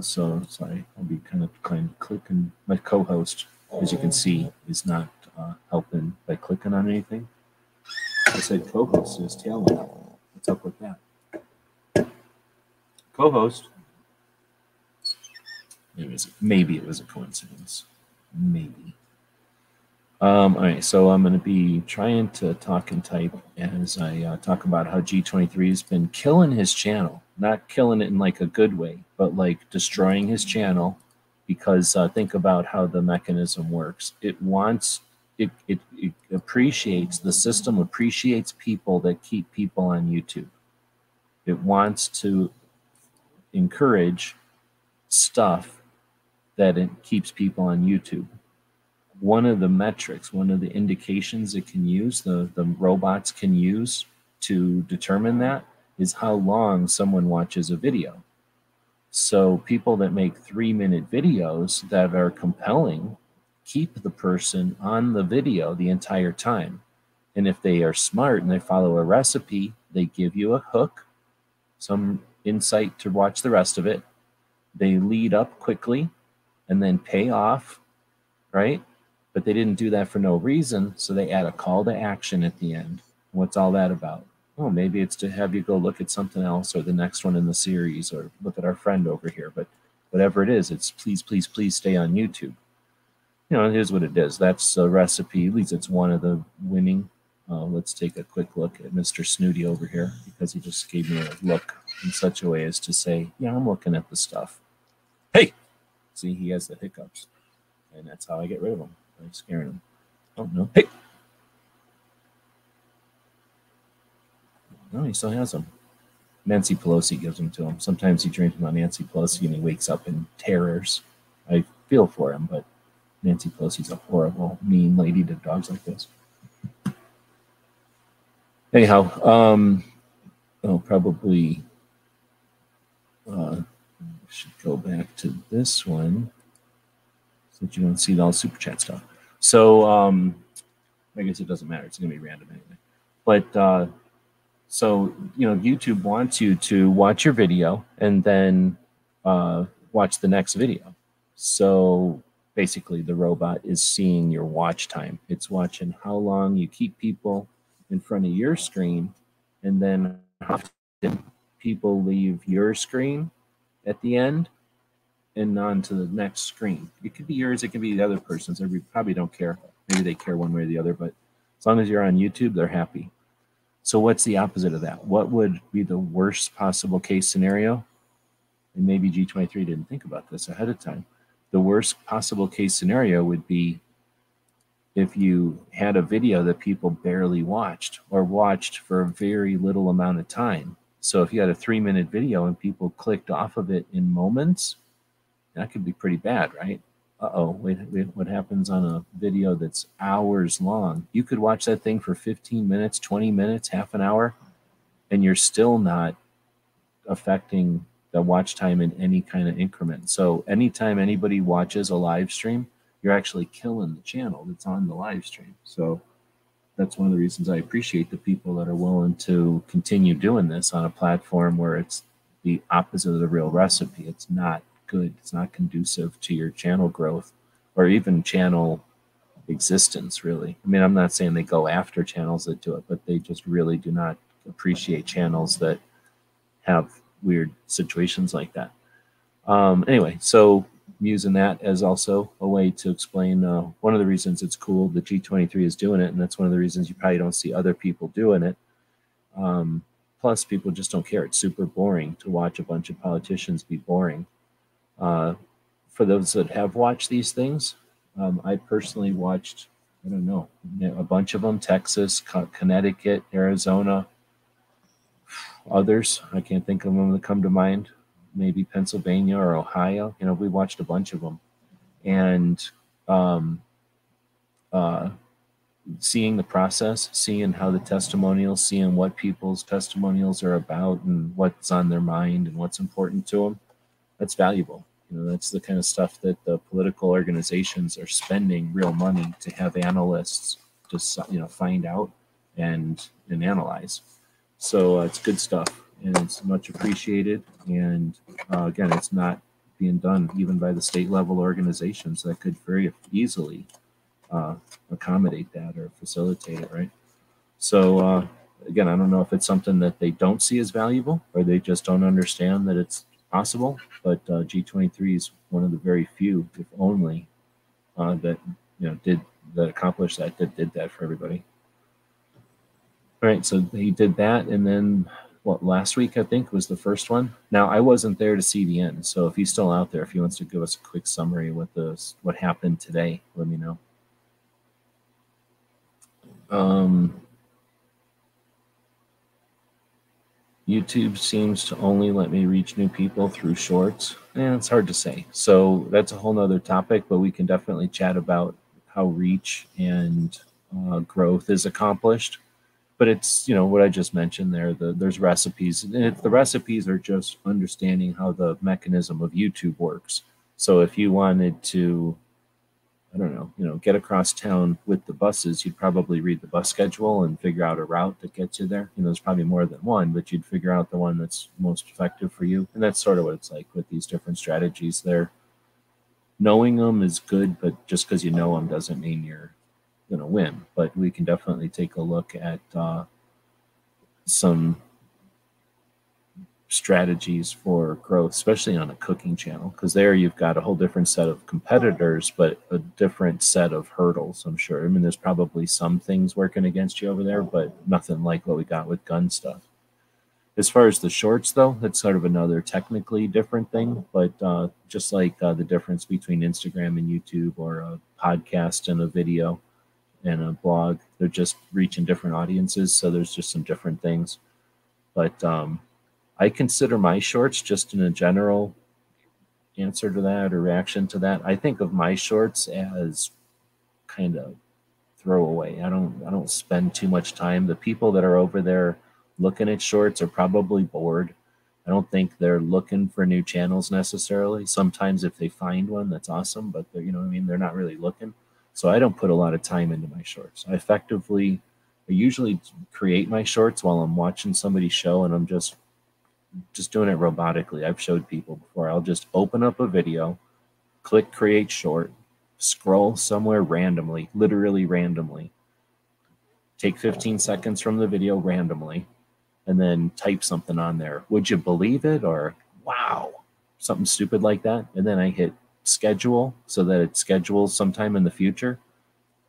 So sorry, I'll be kind of clicking. My co-host, as you can see, is not helping by clicking on anything. I said co-host is tailing up. What's up with that? Co-host. Maybe it was a coincidence. Maybe. All right, so I'm going to be trying to talk and type as I talk about how G23 has been killing his channel. Not killing it in like a good way, but like destroying his channel, because think about how the mechanism works. It wants, it appreciates, the system appreciates people that keep people on YouTube. It wants to encourage stuff that it keeps people on YouTube. One of the metrics, one of the indications it can use, the robots can use to determine that, is how long someone watches a video. So people that make 3-minute videos that are compelling keep the person on the video the entire time. And if they are smart and they follow a recipe, they give you a hook, some insight to watch the rest of it. They lead up quickly and then pay off, right? But they didn't do that for no reason, so they add a call to action at the end. What's all that about? Oh, maybe it's to have you go look at something else, or the next one in the series, or look at our friend over here. But whatever it is, it's please, please, please stay on YouTube. You know, here's what it is. That's a recipe. At least it's one of the winning. Let's take a quick look at Mr. Snooty over here, because he just gave me a look in such a way as to say, yeah, I'm looking at the stuff. Hey! See, he has the hiccups. And that's how I get rid of them, by scaring them. Oh, no. Hey! No, he still has them. Nancy Pelosi gives them to him. Sometimes he dreams about Nancy Pelosi and he wakes up in terrors. I feel for him, but Nancy Pelosi's a horrible, mean lady to dogs like this. Anyhow, probably should go back to this one so that you don't see all the super chat stuff. So I guess it doesn't matter. It's going to be random anyway. But so, you know, YouTube wants you to watch your video and then watch the next video. So basically the robot is seeing your watch time. It's watching how long you keep people in front of your screen and then how often people leave your screen at the end and on to the next screen. It could be yours, it could be the other person's. They probably don't care. Maybe they care one way or the other, but as long as you're on YouTube, they're happy. So what's the opposite of that? What would be the worst possible case scenario? And maybe G23 didn't think about this ahead of time. The worst possible case scenario would be if you had a video that people barely watched or watched for a very little amount of time. So if you had a 3-minute video and people clicked off of it in moments, that could be pretty bad, right? Uh-oh, wait, what happens on a video that's hours long? You could watch that thing for 15 minutes, 20 minutes, half an hour, and you're still not affecting the watch time in any kind of increment. So anytime anybody watches a live stream, you're actually killing the channel that's on the live stream. So that's one of the reasons I appreciate the people that are willing to continue doing this on a platform where it's the opposite of the real recipe. It's not good. It's not conducive to your channel growth or even channel existence, really. I mean, I'm not saying they go after channels that do it, but they just really do not appreciate channels that have weird situations like that. Anyway, so using that as also a way to explain one of the reasons it's cool that G23 is doing it, and that's one of the reasons you probably don't see other people doing it. Plus, people just don't care. It's super boring to watch a bunch of politicians be boring. For those that have watched these things, I personally watched, I don't know, a bunch of them, Texas, Connecticut, Arizona, others. I can't think of them that come to mind, maybe Pennsylvania or Ohio. You know, we watched a bunch of them. And seeing the process, seeing how the testimonials, seeing what people's testimonials are about and what's on their mind and what's important to them, that's valuable. You know, that's the kind of stuff that the political organizations are spending real money to have analysts just, you know, find out and analyze. So it's good stuff and it's much appreciated. And again, it's not being done even by the state level organizations that could very easily accommodate that or facilitate it, right? So again, I don't know if it's something that they don't see as valuable or they just don't understand that it's possible, but G23 is one of the very few, if only, that, you know, accomplished that, did that for everybody. All right, so he did that, and then what, last week I think was the first one. Now I wasn't there to see the end, so if he's still out there, if he wants to give us a quick summary of what happened today, let me know. YouTube seems to only let me reach new people through shorts. It's hard to say. So that's a whole nother topic, but we can definitely chat about how reach and growth is accomplished. But it's, you know, what I just mentioned there, there's recipes. And the recipes are just understanding how the mechanism of YouTube works. So if you wanted to, I don't know, you know, get across town with the buses, you'd probably read the bus schedule and figure out a route that gets you there. You know, there's probably more than one, but you'd figure out the one that's most effective for you. And that's sort of what it's like with these different strategies there. Knowing them is good, but just because you know them doesn't mean you're going to win. But we can definitely take a look at some strategies for growth, especially on a cooking channel, because there you've got a whole different set of competitors, but a different set of hurdles, I'm sure. I mean, there's probably some things working against you over there, but nothing like what we got with gun stuff. As far as the shorts, though, that's sort of another technically different thing, but just like the difference between Instagram and YouTube, or a podcast and a video and a blog, they're just reaching different audiences, so there's just some different things. But I consider my shorts, just in a general answer to that or reaction to that, I think of my shorts as kind of throwaway. I don't spend too much time. The people that are over there looking at shorts are probably bored. I don't think they're looking for new channels necessarily. Sometimes if they find one, that's awesome, but they're, you know what I mean, they're not really looking. So I don't put a lot of time into my shorts. I usually create my shorts while I'm watching somebody's show, and I'm just doing it robotically. I've showed people before. I'll just open up a video, click create short, scroll somewhere randomly, literally randomly, take 15 seconds from the video randomly, and then type something on there. Would you believe it? Or wow, something stupid like that. And then I hit schedule so that it schedules sometime in the future,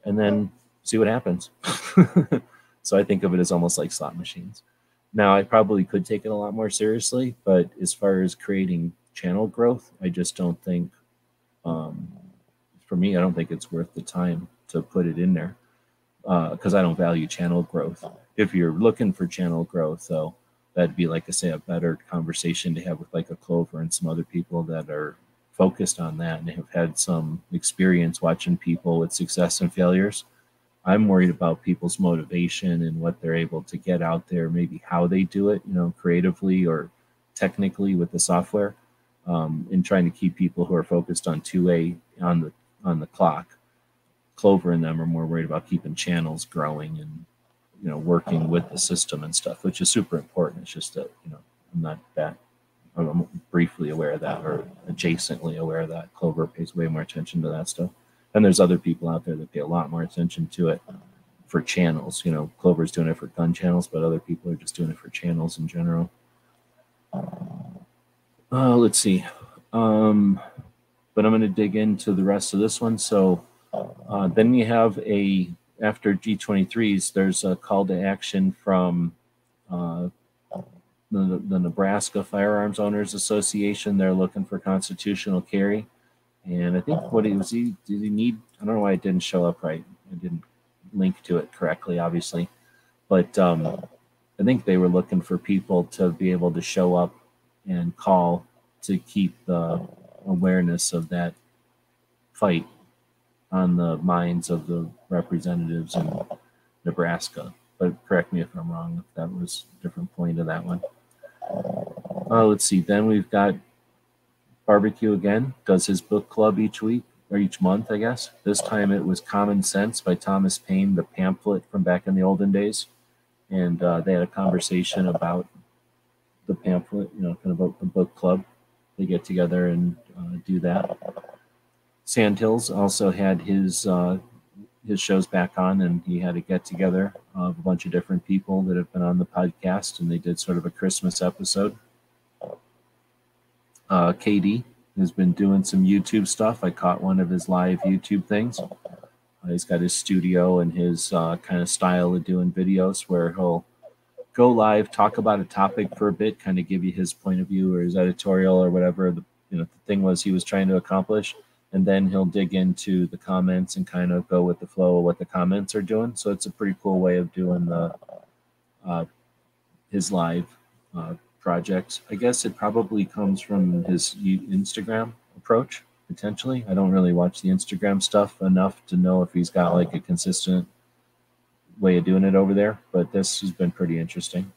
and then see what happens. So I think of it as almost like slot machines. Now, I probably could take it a lot more seriously, but as far as creating channel growth, I just don't think, for me, I don't think it's worth the time to put it in there, because I don't value channel growth. If you're looking for channel growth, though, that'd be, like I say, a better conversation to have with like a Clover and some other people that are focused on that and have had some experience watching people with success and failures. I'm worried about people's motivation and what they're able to get out there, maybe how they do it, you know, creatively or technically with the software, and trying to keep people who are focused on 2A on the clock. Clover and them are more worried about keeping channels growing and, you know, working with the system and stuff, which is super important. It's just that, you know, I'm briefly aware of that or adjacently aware of that. Clover pays way more attention to that stuff. And there's other people out there that pay a lot more attention to it for channels. You know, Clover's doing it for gun channels, but other people are just doing it for channels in general. Let's see. But I'm going to dig into the rest of this one. So then you have after G23s, there's a call to action from the Nebraska Firearms Owners Association. They're looking for constitutional carry. And I think I don't know why it didn't show up right. I didn't link to it correctly, obviously. But I think they were looking for people to be able to show up and call to keep the awareness of that fight on the minds of the representatives in Nebraska. But correct me if I'm wrong, if that was a different point of that one. Let's see. Then we've got Barbecue again does his book club each week, or each month, I guess. This time it was Common Sense by Thomas Paine, the pamphlet from back in the olden days. And they had a conversation about the pamphlet, you know, kind of about the book club. They get together and do that. Sandhills also had his shows back on, and he had a get-together of a bunch of different people that have been on the podcast, and they did sort of a Christmas episode. KD has been doing some YouTube stuff. I caught one of his live YouTube things. He's got his studio and his kind of style of doing videos where he'll go live, talk about a topic for a bit, kind of give you his point of view or his editorial or whatever the thing was he was trying to accomplish. And then he'll dig into the comments and kind of go with the flow of what the comments are doing. So it's a pretty cool way of doing his live projects. I guess it probably comes from his Instagram approach, potentially. I don't really watch the Instagram stuff enough to know if he's got like a consistent way of doing it over there, but this has been pretty interesting.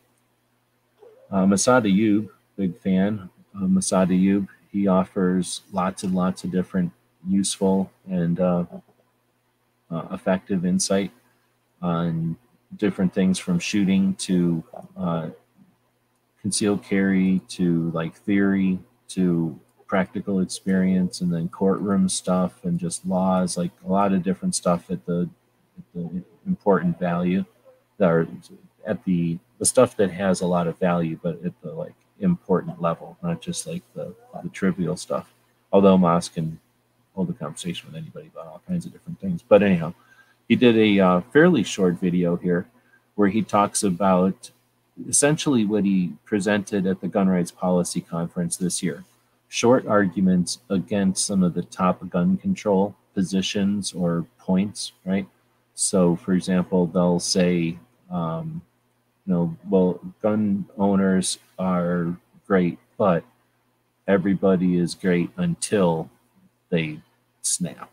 Massad Ayoob, big fan. Massad Ayoob, he offers lots and lots of different useful and effective insight on different things from shooting to concealed carry to like theory to practical experience, and then courtroom stuff and just laws, like a lot of different stuff at the important value, or at the stuff that has a lot of value, but at the like important level, not just like the trivial stuff. Although Moss can hold a conversation with anybody about all kinds of different things. But anyhow, he did a fairly short video here where he talks about essentially what he presented at the Gun Rights Policy Conference this year. Short arguments against some of the top gun control positions or points, right? So, for example, they'll say, you know, well, gun owners are great, but everybody is great until they snap.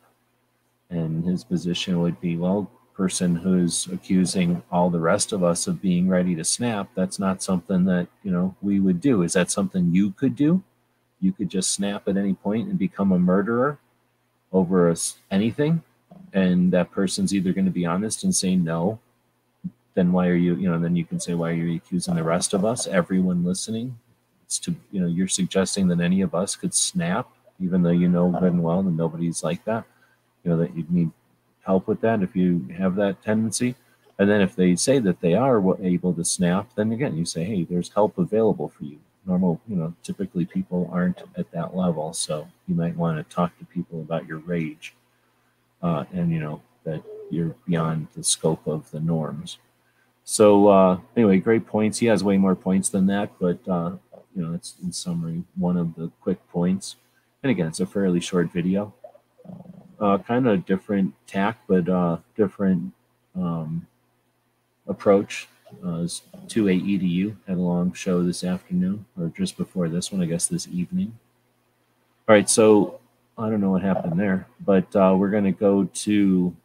And his position would be, well, person who's accusing all the rest of us of being ready to snap, that's not something that, you know, we would do. Is that something you could do? You could just snap at any point and become a murderer over anything, and that person's either going to be honest and say no, then why are you, you know, then you can say, why are you accusing the rest of us, everyone listening? It's to, you know, you're suggesting that any of us could snap, even though you know good and well that nobody's like that, you know, that you'd need help with that if you have that tendency. And then if they say that they are able to snap, then again, you say, hey, there's help available for you. Normal, you know, typically people aren't at that level, so you might want to talk to people about your rage and, you know, that you're beyond the scope of the norms. So anyway, great points. He has way more points than that, but, you know, it's in summary, one of the quick points. And again, it's a fairly short video. Kind of different tack, but different approach. It's 2AEDU had a long show this afternoon, or just before this one, I guess this evening. All right, so I don't know what happened there, but we're going to go to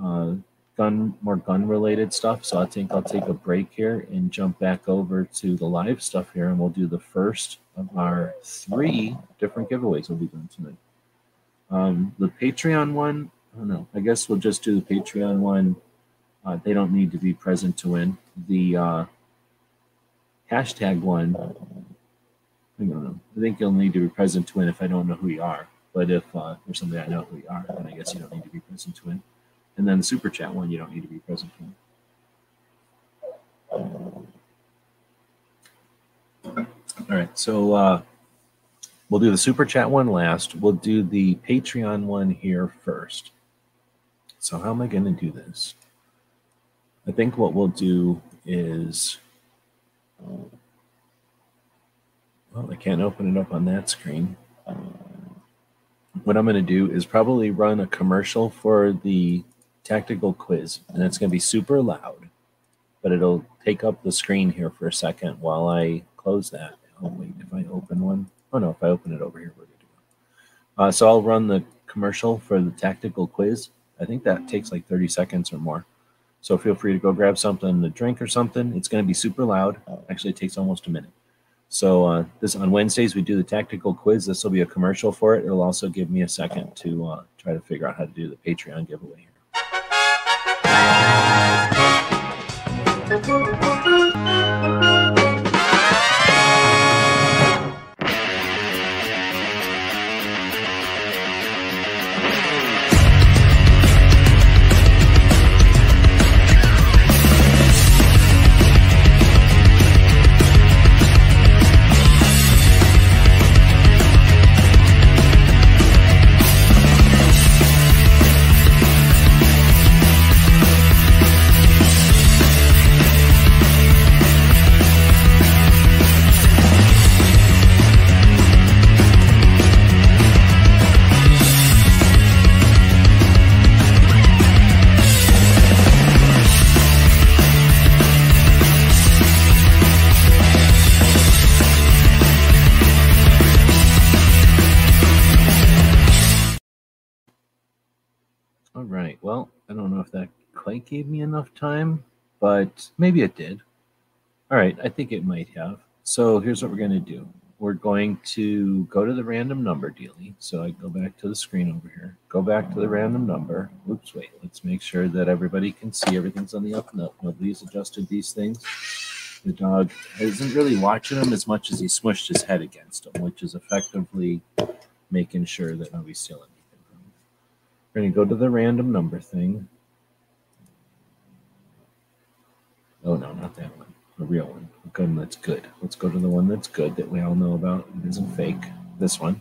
more gun-related stuff. So I think I'll take a break here and jump back over to the live stuff here, and we'll do the first of our three different giveaways we'll be doing tonight. The Patreon one, I don't know. I guess we'll just do the Patreon one. They don't need to be present to win. The hashtag one, I don't know. I think you'll need to be present to win if I don't know who you are. But if there's somebody I know who you are, then I guess you don't need to be present to win. And then the super chat one, you don't need to be present to win. All right, so we'll do the super chat one last. We'll do the Patreon one here first. So how am I going to do this? I think what we'll do is, well, I can't open it up on that screen. What I'm going to do is probably run a commercial for the tactical quiz, and it's going to be super loud, but it'll take up the screen here for a second while I close that. Oh, wait, if I open one. Oh, no, if I open it over here, we're going to do it. So I'll run the commercial for the tactical quiz. I think that takes like 30 seconds or more. So feel free to go grab something to drink or something. It's going to be super loud. Actually, it takes almost a minute. So this on Wednesdays, we do the tactical quiz. This will be a commercial for it. It'll also give me a second to try to figure out how to do the Patreon giveaway here. Well, I don't know if that quite gave me enough time, but maybe it did. All right, I think it might have. So here's what we're going to do. We're going to go to the random number dealie. So I go back to the screen over here. Go back to the random number. Oops, wait. Let's make sure that everybody can see. Everything's on the up and up. Nobody's adjusted these things. The dog isn't really watching them as much as he smushed his head against them, which is effectively making sure that nobody's stealing it. We're going to go to the random number thing. Oh, no, not that one. The real one. The gun that's good. Let's go to the one that's good that we all know about. It isn't fake. This one.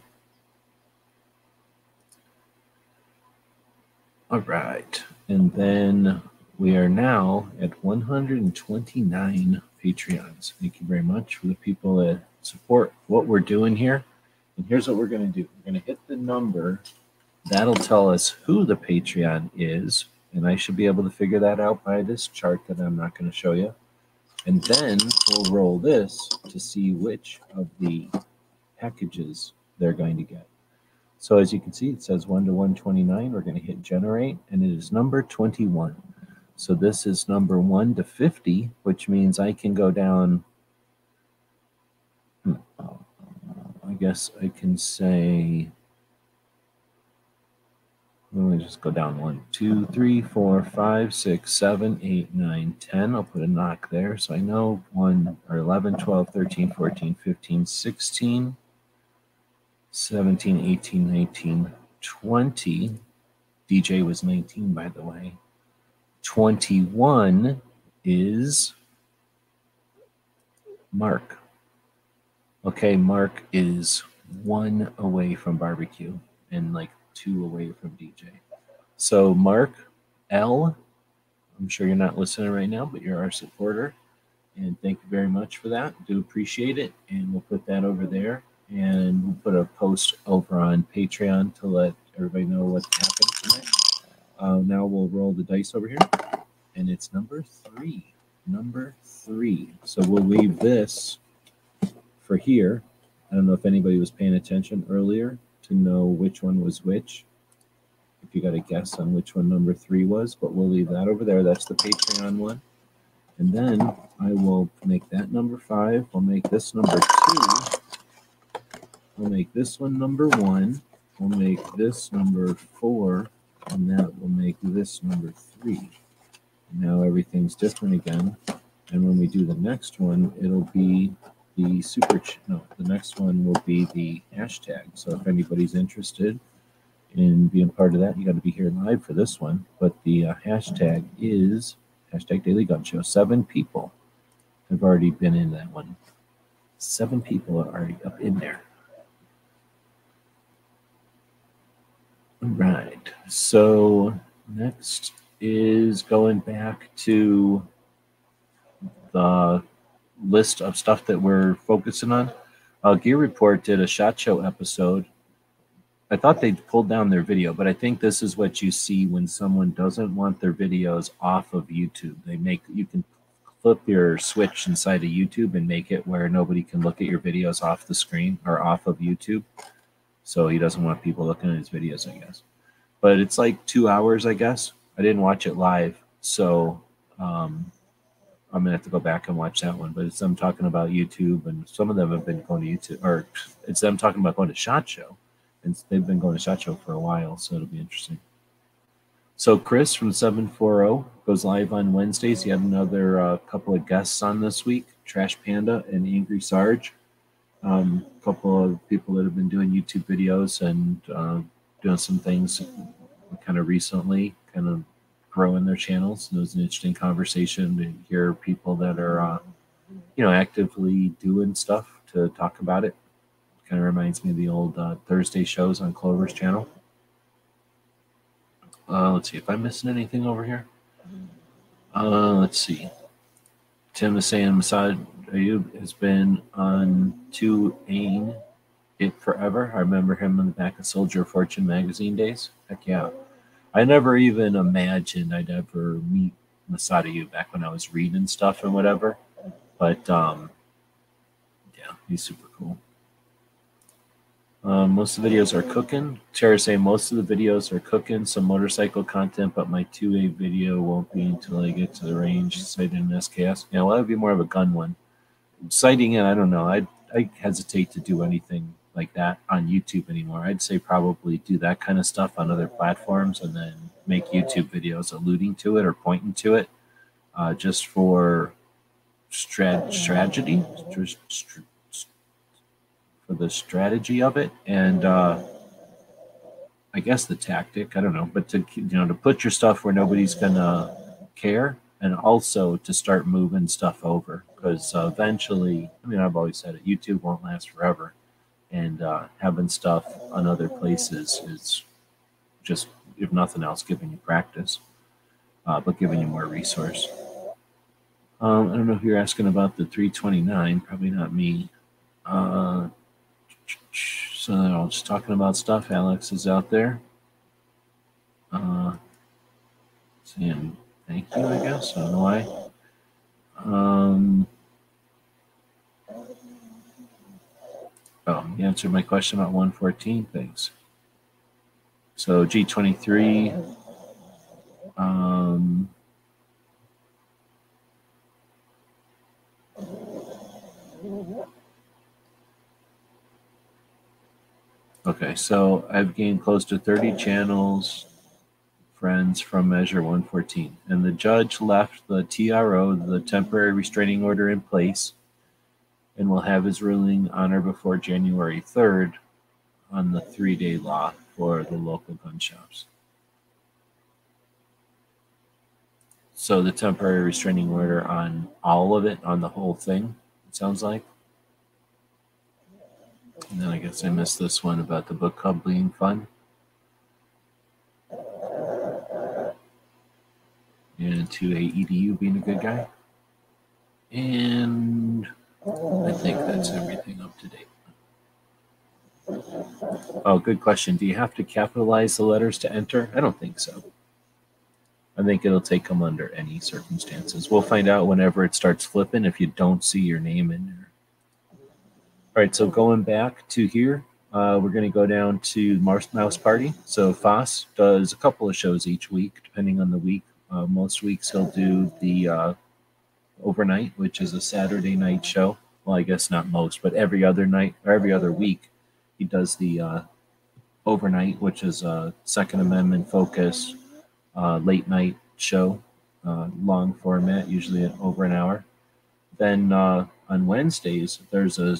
All right. And then we are now at 129 Patreons. Thank you very much for the people that support what we're doing here. And here's what we're going to do. We're going to hit the number. That'll tell us who the Patreon is, and I should be able to figure that out by this chart that I'm not going to show you. And then we'll roll this to see which of the packages they're going to get. So as you can see, it says 1 to 129. We're going to hit generate, and it is number 21. So this is number 1 to 50, which means I can go down, I guess I can say, let me just go down 1, 2, 3, 4, 5, 6, 7, 8, 9, 10. I'll put a knock there. So I know 1 or 11, 12, 13, 14, 15, 16, 17, 18, 19, 20. DJ was 19, by the way. 21 is Mark. Okay, Mark is 1 away from barbecue and like 2 away from DJ. So Mark L, I'm sure you're not listening right now, but you're our supporter. And thank you very much for that. Do appreciate it. And we'll put that over there. And we'll put a post over on Patreon to let everybody know what's happening tonight. Now we'll roll the dice over here. And it's number 3. Number 3. So we'll leave this for here. I don't know if anybody was paying attention earlier to know which one was which. If you got a guess on which one number 3 was, but we'll leave that over there. That's the Patreon one. And then I will make that number 5. We'll make this number 2. We'll make this one number 1. We'll make this number 4. And that will make this number 3. Now everything's different again. And when we do the next one, it'll be the the next one will be the hashtag. So if anybody's interested in being part of that, you got to be here live for this one. But the hashtag is #DailyGunShow. 7 people have already been in that one. 7 people are already up in there. All right, so next is going back to the list of stuff that we're focusing on. Gear Report did a SHOT Show episode. I thought they pulled down their video, but I think this is what you see when someone doesn't want their videos off of YouTube. You can flip your switch inside of YouTube and make it where nobody can look at your videos off the screen or off of YouTube. So he doesn't want people looking at his videos, I guess. But it's like 2 hours, I guess. I didn't watch it live, so I'm going to have to go back and watch that one. But it's them talking about YouTube, and some of them have been going to YouTube. Or it's them talking about going to SHOT Show. And they've been going to SHOT Show for a while, so it'll be interesting. So Chris from 740 goes live on Wednesdays. He had another couple of guests on this week, Trash Panda and Angry Sarge. A couple of people that have been doing YouTube videos and doing some things kind of recently, kind of growing their channels. And it was an interesting conversation to hear people that are, actively doing stuff to talk about it. Kind of reminds me of the old Thursday shows on Clover's channel. Let's see if I'm missing anything over here. Let's see. Tim is saying Massad Ayoob has been on to Ain It Forever. I remember him on the back of Soldier of Fortune magazine days. Heck yeah. I never even imagined I'd ever meet Massad Ayoob back when I was reading stuff and whatever. But, yeah, he's super cool. Most of the videos are cooking. Tara say most of the videos are cooking, some motorcycle content, but my 2A video won't be until I get to the range, sighting an SKS. Yeah, well, that would be more of a gun one. Sighting it, I don't know. I hesitate to do anything like that on YouTube anymore. I'd say probably do that kind of stuff on other platforms and then make YouTube videos alluding to it or pointing to it just for strategy. For the strategy of it and I guess the tactic, I don't know, but to put your stuff where nobody's gonna care and also to start moving stuff over because eventually, I mean, I've always said it, YouTube won't last forever and having stuff on other places is just, if nothing else, giving you practice, but giving you more resource. I don't know if you're asking about the 329, probably not me. So I was talking about stuff. Alex is out there. Saying thank you, I guess. I don't know why. You answered my question about 114 things. So G23. Okay, so I've gained close to 30 channels friends from Measure 114, and the judge left the TRO, the temporary restraining order, in place, and will have his ruling on or before January 3rd on the three-day law for the local gun shops. So the temporary restraining order on all of it, on the whole thing, it sounds like. And then I guess I missed this one about the book club being fun. And 2A EDU being a good guy. And I think that's everything up to date. Oh, good question. Do you have to capitalize the letters to enter? I don't think so. I think it'll take them under any circumstances. We'll find out whenever it starts flipping if you don't see your name in there. All right, so going back to here, we're going to go down to Mouse Party. So Foss does a couple of shows each week, depending on the week. Most weeks he'll do the overnight, which is a Saturday night show. Well, I guess not most, but every other night or every other week, he does the overnight, which is a Second Amendment focus late night show, long format, usually over an hour. Then on Wednesdays, there's a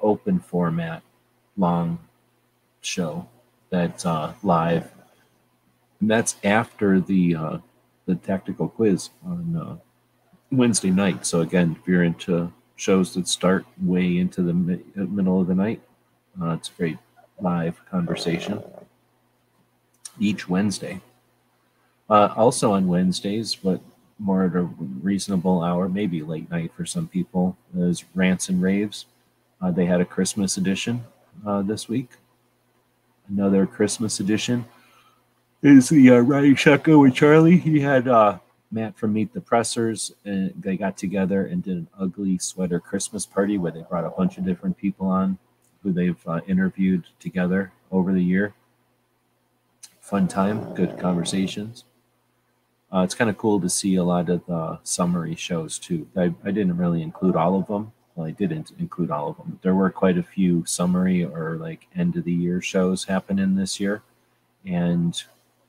open format long show that's live, and that's after the tactical quiz on Wednesday night. So again, if you're into shows that start way into the middle of the night, it's a great live conversation each Wednesday. Also on Wednesdays, but more at a reasonable hour, maybe late night for some people, is Rants and Raves. They had a Christmas edition this week. Another Christmas edition is the Riding Shotgun with Charlie. He had Matt from Meet the Pressers, and they got together and did an ugly sweater Christmas party where they brought a bunch of different people on who they've interviewed together over the year. Fun time, good conversations. It's kind of cool to see a lot of the summary shows too. I didn't really include all of them. Well, I didn't include all of them. There were quite a few summary or like end of the year shows happening this year. And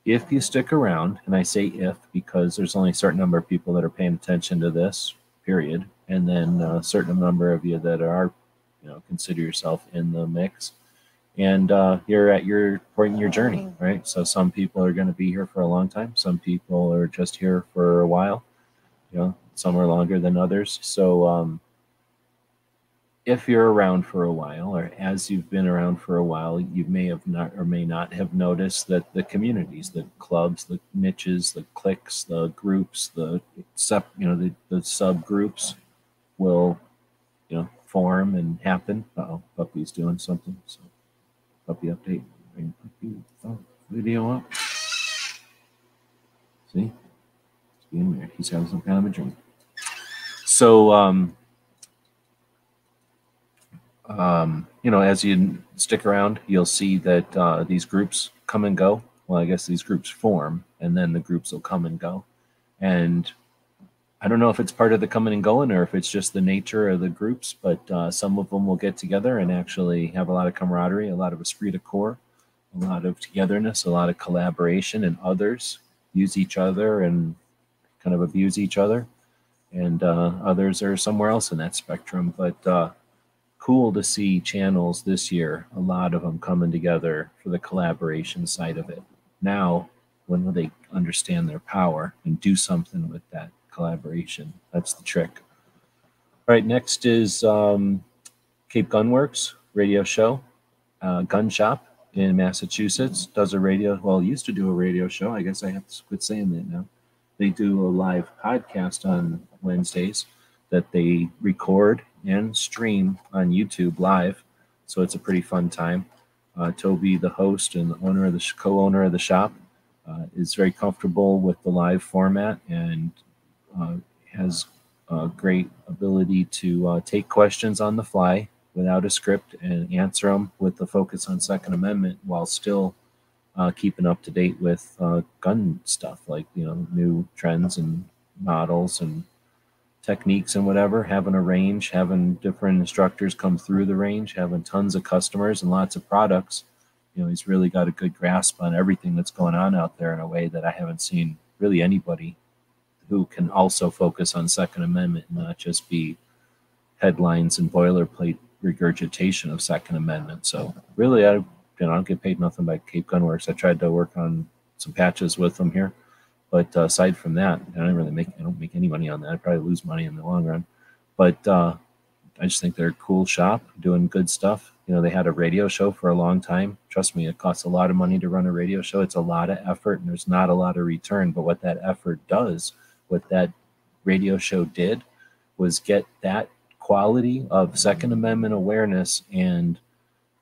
if you stick around, and I say if because there's only a certain number of people that are paying attention to this period, and then a certain number of you that are, you know, consider yourself in the mix. And you're at your point in your journey, right? So some people are going to be here for a long time. Some people are just here for a while. You know, some are longer than others. So if you're around for a while, or as you've been around for a while, you may have not or may not have noticed that the communities, the clubs, the niches, the cliques, the groups, the subgroups will, you know, form and happen. Uh-oh, puppy's doing something. So. Puppy update. Bring puppy video up. See? He's being weird. He's having some kind of a dream. So, you know, as you stick around, you'll see that these groups come and go. Well, I guess these groups form, and then the groups will come and go. And I don't know if it's part of the coming and going or if it's just the nature of the groups, but some of them will get together and actually have a lot of camaraderie, a lot of esprit de corps, a lot of togetherness, a lot of collaboration, and others use each other and kind of abuse each other. And others are somewhere else in that spectrum, but cool to see channels this year, a lot of them coming together for the collaboration side of it. Now, when will they understand their power and do something with that? Collaboration. That's the trick. All right, next is Cape Gunworks radio show, gun shop in Massachusetts. Does a radio, well, used to do a radio show. I guess I have to quit saying that now. They do a live podcast on Wednesdays that they record and stream on YouTube live. So it's a pretty fun time. Toby, the host and the owner of the co-owner of the shop, is very comfortable with the live format and has a great ability to take questions on the fly without a script and answer them with the focus on Second Amendment while still keeping up to date with gun stuff, like, you know, new trends and models and techniques and whatever, having a range, having different instructors come through the range, having tons of customers and lots of products, you know, he's really got a good grasp on everything that's going on out there in a way that I haven't seen really anybody who can also focus on Second Amendment and not just be headlines and boilerplate regurgitation of Second Amendment. So really, I don't get paid nothing by Cape Gunworks. I tried to work on some patches with them here, but aside from that, I don't make any money on that. I probably lose money in the long run, but I just think they're a cool shop doing good stuff. You know, they had a radio show for a long time. Trust me, it costs a lot of money to run a radio show. It's a lot of effort, and there's not a lot of return. But what that effort does, what that radio show did, was get that quality of Second Amendment awareness and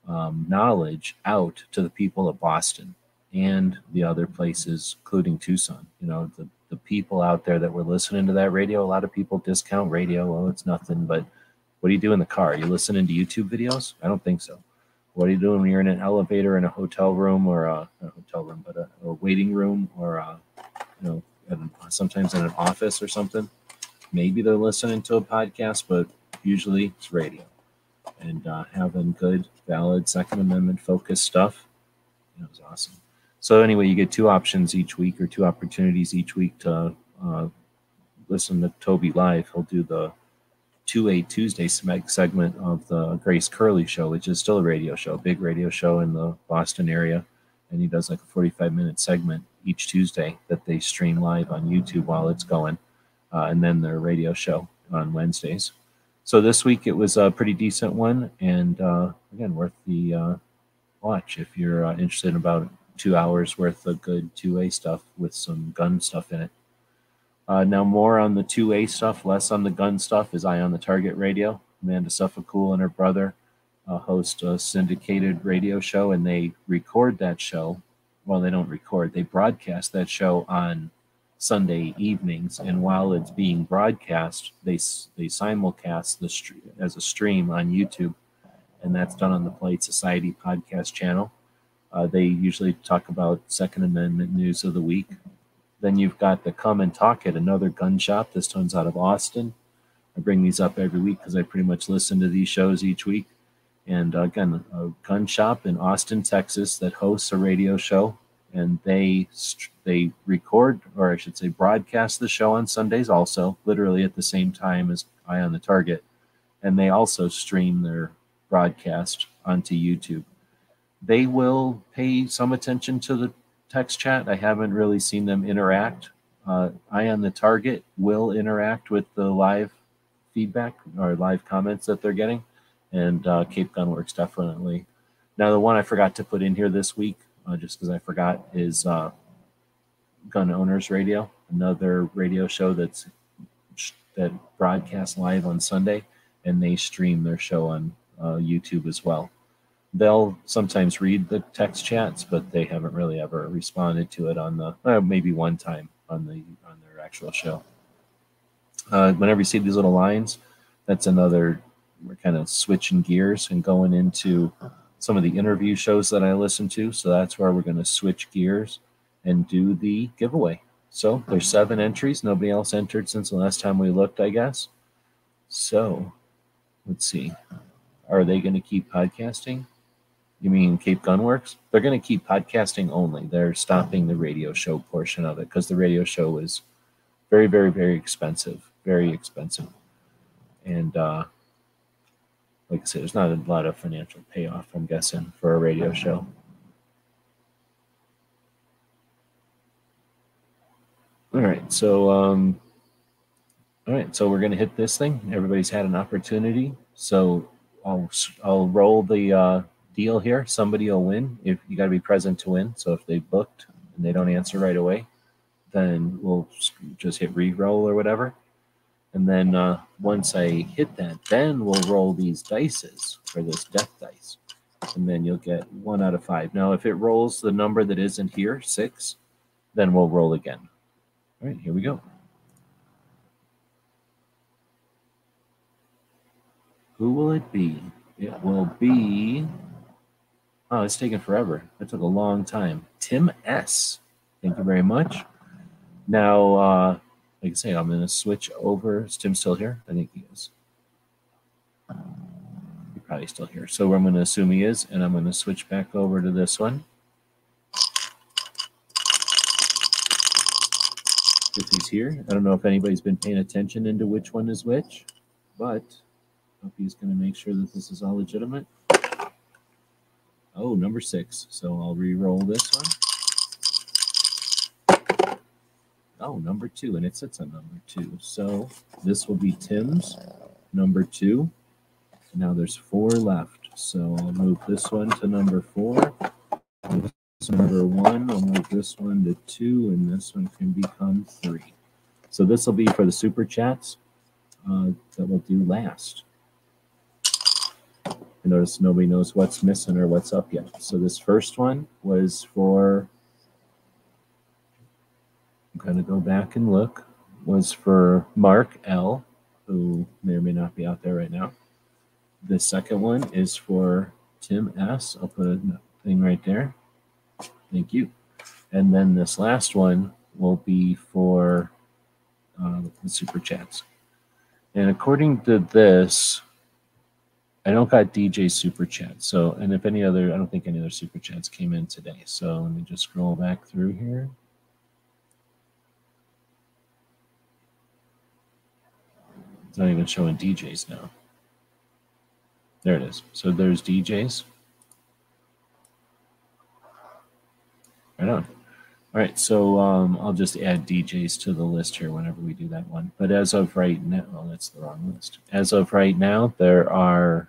knowledge out to the people of Boston and the other places, including Tucson. You know, the people out there that were listening to that radio, a lot of people discount radio. Well, it's nothing, but what do you do in the car? Are you listening to YouTube videos? I don't think so. What are you doing when you're in an elevator in a hotel room or a waiting room or, sometimes in an office or something? Maybe they're listening to a podcast, but usually it's radio. And having good, valid Second Amendment focused stuff, it was awesome. So anyway, you get two options each week or two opportunities each week to listen to Toby live. He'll do the 2-8 Tuesday segment of the Grace Curley show, which is still a radio show, a big radio show in the Boston area. And he does like a 45-minute segment each Tuesday that they stream live on YouTube while it's going. And then their radio show on Wednesdays. So this week it was a pretty decent one. And again, worth the watch if you're interested in about 2 hours worth of good 2A stuff with some gun stuff in it. Now more on the 2A stuff, less on the gun stuff, is Eye on the Target Radio. Amanda Suffacool and her brother host a syndicated radio show, and they record that show. Well, they don't record. They broadcast that show on Sunday evenings, and while it's being broadcast, they simulcast as a stream on YouTube, and that's done on the Polite Society podcast channel. They usually talk about Second Amendment news of the week. Then you've got the Come and Talk It, another gun shop. This one's out of Austin. I bring these up every week because I pretty much listen to these shows each week. And again, a gun shop in Austin, Texas that hosts a radio show. And they record, or I should say broadcast the show on Sundays also, literally at the same time as Eye on the Target. And they also stream their broadcast onto YouTube. They will pay some attention to the text chat. I haven't really seen them interact. Eye on the Target will interact with the live feedback or live comments that they're getting. And Cape Gunworks definitely. Now, the one I forgot to put in here this week, just because I forgot, is Gun Owners Radio, another radio show that broadcasts live on Sunday, and they stream their show on YouTube as well. They'll sometimes read the text chats, but they haven't really ever responded to it on the maybe one time on their actual show. Whenever you see these little lines, that's another. We're kind of switching gears and going into some of the interview shows that I listen to. So that's where we're going to switch gears and do the giveaway. So there's 7 entries. Nobody else entered since the last time we looked, I guess. So let's see. Are they going to keep podcasting? You mean Cape Gunworks? They're going to keep podcasting only. They're stopping the radio show portion of it because the radio show is very, very, very expensive. Very expensive. And, like I said, there's not a lot of financial payoff, I'm guessing, for a radio show. All right, so we're going to hit this thing. Everybody's had an opportunity, so I'll roll the deal here. Somebody will win. If you got to be present to win. So if they booked and they don't answer right away, then we'll just hit re-roll or whatever. And then once I hit that, then we'll roll these dices, or this death dice. And then you'll get 1 out of 5. Now, if it rolls the number that isn't here, 6, then we'll roll again. All right, here we go. Who will it be? It will be... Oh, it's taken forever. That took a long time. Tim S. Thank you very much. Now... like I say, I'm going to switch over. Is Tim still here? I think he is. He's probably still here. So I'm going to assume he is, and I'm going to switch back over to this one. If he's here. I don't know if anybody's been paying attention into which one is which, but I hope he's going to make sure that this is all legitimate. Oh, number 6. So I'll re-roll this one. Oh, number 2, and it sits on number 2. So this will be Tim's number 2. Now there's 4 left. So I'll move this one to number 4. Number 1, I'll move this one to 2, and this one can become 3. So this will be for the super chats that we'll do last. And notice nobody knows what's missing or what's up yet. So this first one was for, I'm going to go back and look, was for Mark L., who may or may not be out there right now. The second one is for Tim S. I'll put a thing right there. Thank you. And then this last one will be for the super chats. And according to this, I don't got DJ super chat. So, and if any other, I don't think any other super chats came in today. So let me just scroll back through here. It's not even showing DJs now. There it is. So there's DJs. Right on. All right, so I'll just add DJs to the list here whenever we do that one. But as of right now, oh, that's the wrong list. As of right now, there are,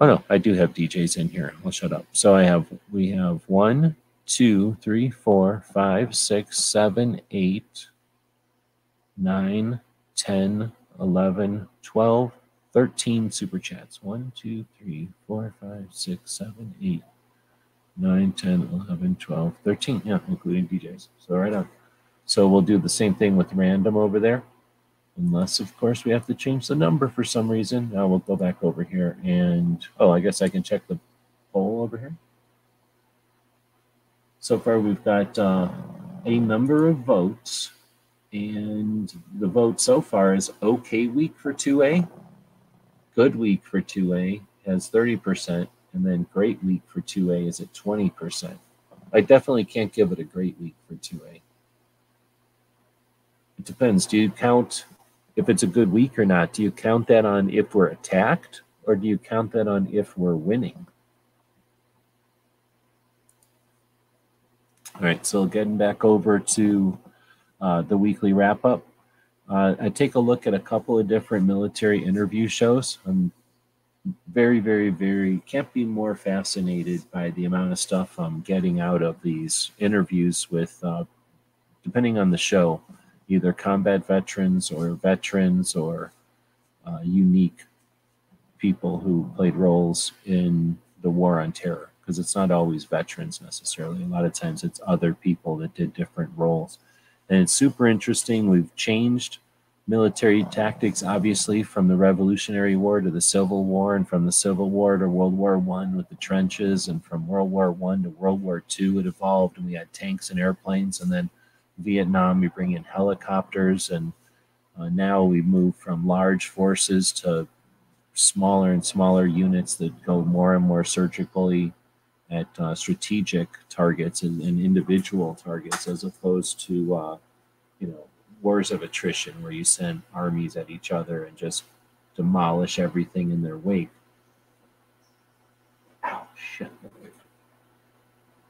oh no, I do have DJs in here. I'll shut up. So I have, we have 1, 2, 3, 4, 5, 6, 7, 8, 9, 10, 11, 12, 13 super chats. 1, 2, 3, 4, 5, 6, 7, 8. 9, 10, 11, 12, 13, yeah, including DJs. So right on. So we'll do the same thing with random over there, unless, of course, we have to change the number for some reason. Now we'll go back over here and, oh, I guess I can check the poll over here. So far, we've got a number of votes, and the vote so far is okay week for 2A, good week for 2A has 30%. And then great week for 2A is at 20%. I definitely can't give it a great week for 2A. It depends. Do you count if it's a good week or not? Do you count that on if we're attacked, or do you count that on if we're winning? All right, so getting back over to the weekly wrap-up. I take a look at a couple of different military interview shows. I'm very, very, very can't be more fascinated by the amount of stuff I'm getting out of these interviews with, depending on the show, either combat veterans or unique people who played roles in the war on terror, because it's not always veterans necessarily. A lot of times it's other people that did different roles. And it's super interesting. We've changed military tactics, obviously, from the Revolutionary War to the Civil War, and from the Civil War to World War I with the trenches, and from World War I to World War II, it evolved, and we had tanks and airplanes, and then Vietnam, we bring in helicopters, and now we move from large forces to smaller and smaller units that go more and more surgically at strategic targets and individual targets, as opposed to, you know, wars of attrition, where you send armies at each other and just demolish everything in their wake. Oh, shit. I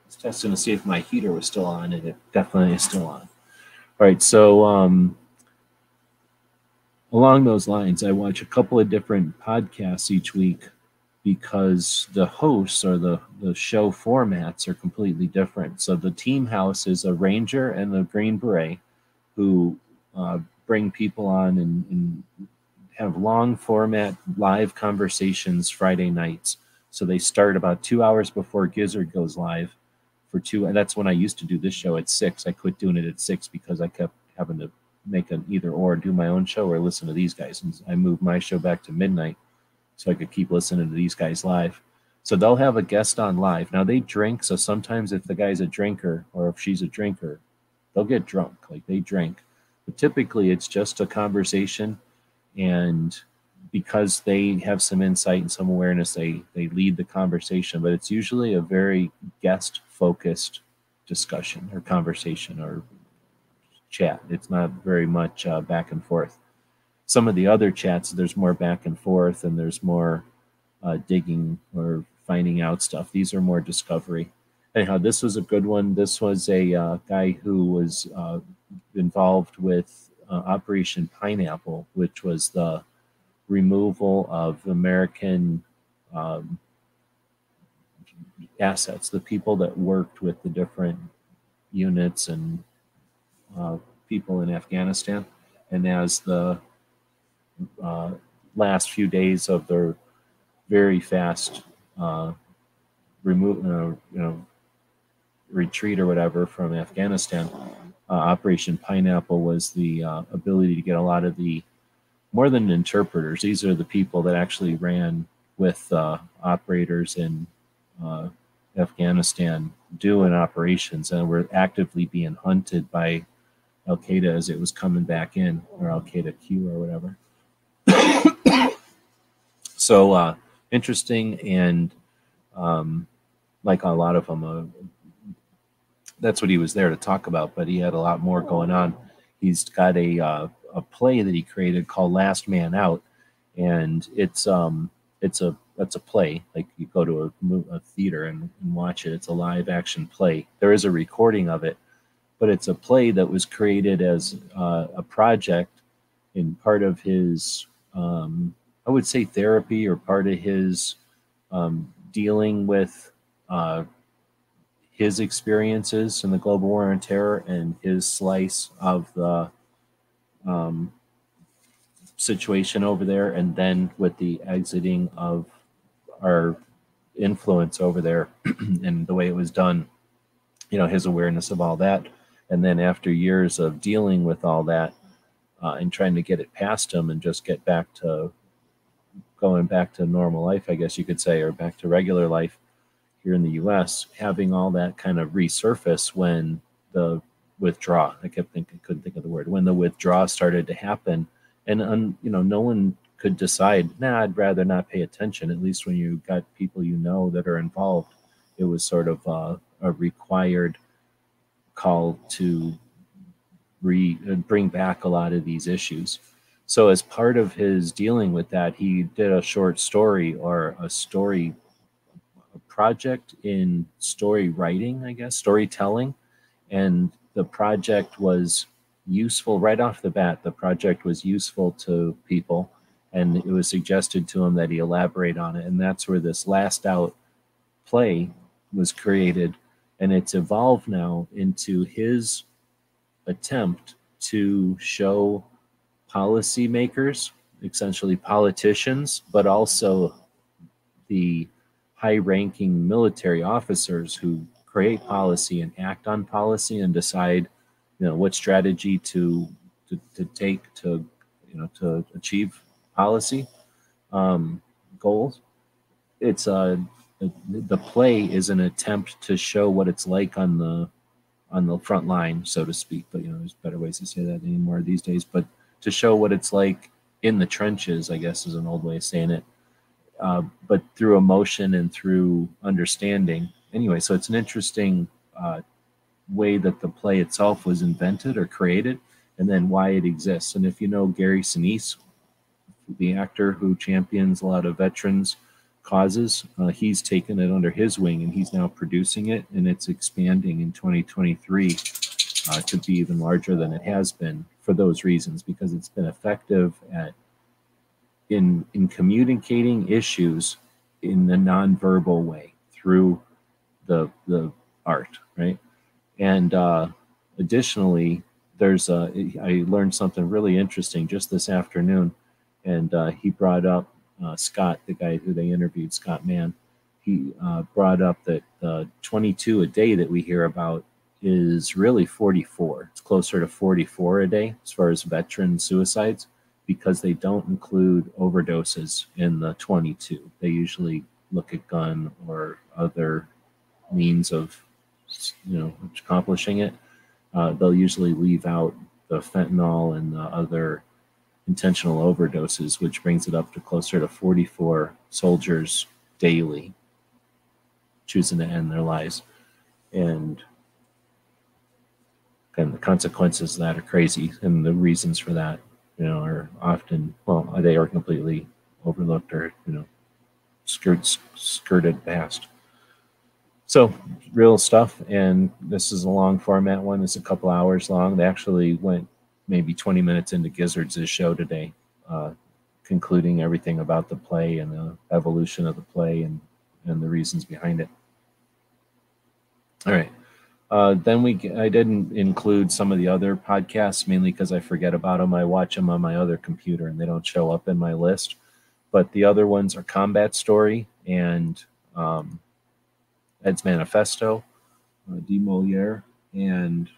was testing to see if my heater was still on, and it definitely is still on. All right, so along those lines, I watch a couple of different podcasts each week because the hosts or the show formats are completely different. So the team house is a Ranger and the Green Beret, who bring people on and have long format live conversations Friday nights. So they start about 2 hours before Gizzard goes live for 2. And that's when I used to do this show at 6. I quit doing it at 6 because I kept having to make an either or, do my own show or listen to these guys. And I moved my show back to midnight so I could keep listening to these guys live. So they'll have a guest on live. Now they drink. So sometimes if the guy's a drinker or if she's a drinker, They'll get drunk, like they drank. But typically it's just a conversation, and because they have some insight and some awareness, they lead the conversation. But it's usually a very guest-focused discussion or conversation or chat. It's not very much back and forth. Some of the other chats, there's more back and forth, and there's more digging or finding out stuff. These are more discovery. Anyhow, this was a good one. This was a guy who was involved with Operation Pineapple, which was the removal of American assets, the people that worked with the different units and people in Afghanistan. And as the last few days of their very fast retreat or whatever from Afghanistan, Operation Pineapple was the ability to get a lot of the, more than interpreters, these are the people that actually ran with operators in Afghanistan doing operations and were actively being hunted by Al-Qaeda as it was coming back in, or Al-Qaeda Q or whatever. So interesting, and like a lot of them, that's what he was there to talk about, but he had a lot more going on. He's got a play that he created called Last Man Out, and it's a play. Like, you go to a theater and watch it. It's a live action play. There is a recording of it, but it's a play that was created as a project in part of his, I would say, therapy, or part of his dealing with his experiences in the global war on terror and his slice of the situation over there, and then with the exiting of our influence over there and the way it was done, you know, his awareness of all that. And then after years of dealing with all that and trying to get it past him and just get back to going back to normal life, I guess you could say, or back to regular life here in the U.S., having all that kind of resurface when the withdrawal, when the withdrawal started to happen, and no one could decide, I'd rather not pay attention. At least when you got people that are involved, it was sort of a required call to bring back a lot of these issues. So as part of his dealing with that, he did a short story, or a project in story writing, I guess, storytelling. And the project was useful right off the bat. The project was useful to people, and it was suggested to him that he elaborate on it. And that's where this Last Out play was created. And it's evolved now into his attempt to show policymakers, essentially politicians, but also the high-ranking military officers who create policy and act on policy and decide, what strategy to take to achieve policy goals. It's the play is an attempt to show what it's like on the front line, so to speak. But there's better ways to say that anymore these days. But to show what it's like in the trenches, I guess, is an old way of saying it, but through emotion and through understanding. Anyway, so it's an interesting way that the play itself was invented or created, and then why it exists. And if you know Gary Sinise, the actor who champions a lot of veterans' causes, he's taken it under his wing, and he's now producing it, and it's expanding in 2023 to be even larger than it has been, for those reasons, because it's been effective at in communicating issues in a nonverbal way through the art, right? And additionally, there's I learned something really interesting just this afternoon, and he brought up Scott, the guy who they interviewed, Scott Mann. He brought up that 22 a day that we hear about is really 44. It's closer to 44 a day as far as veteran suicides, because they don't include overdoses in the 22. They usually look at gun or other means of accomplishing it. they'll usually leave out the fentanyl and the other intentional overdoses, which brings it up to closer to 44 soldiers daily choosing to end their lives. And the consequences of that are crazy, and the reasons for that, are often, they are completely overlooked or, skirted past. So real stuff, and this is a long format one. It's a couple hours long. They actually went maybe 20 minutes into Gizzard's show today, concluding everything about the play and the evolution of the play and the reasons behind it. All right. Then I didn't include some of the other podcasts, mainly because I forget about them. I watch them on my other computer, and they don't show up in my list. But the other ones are Combat Story and Ed's Manifesto, D. Moliere, and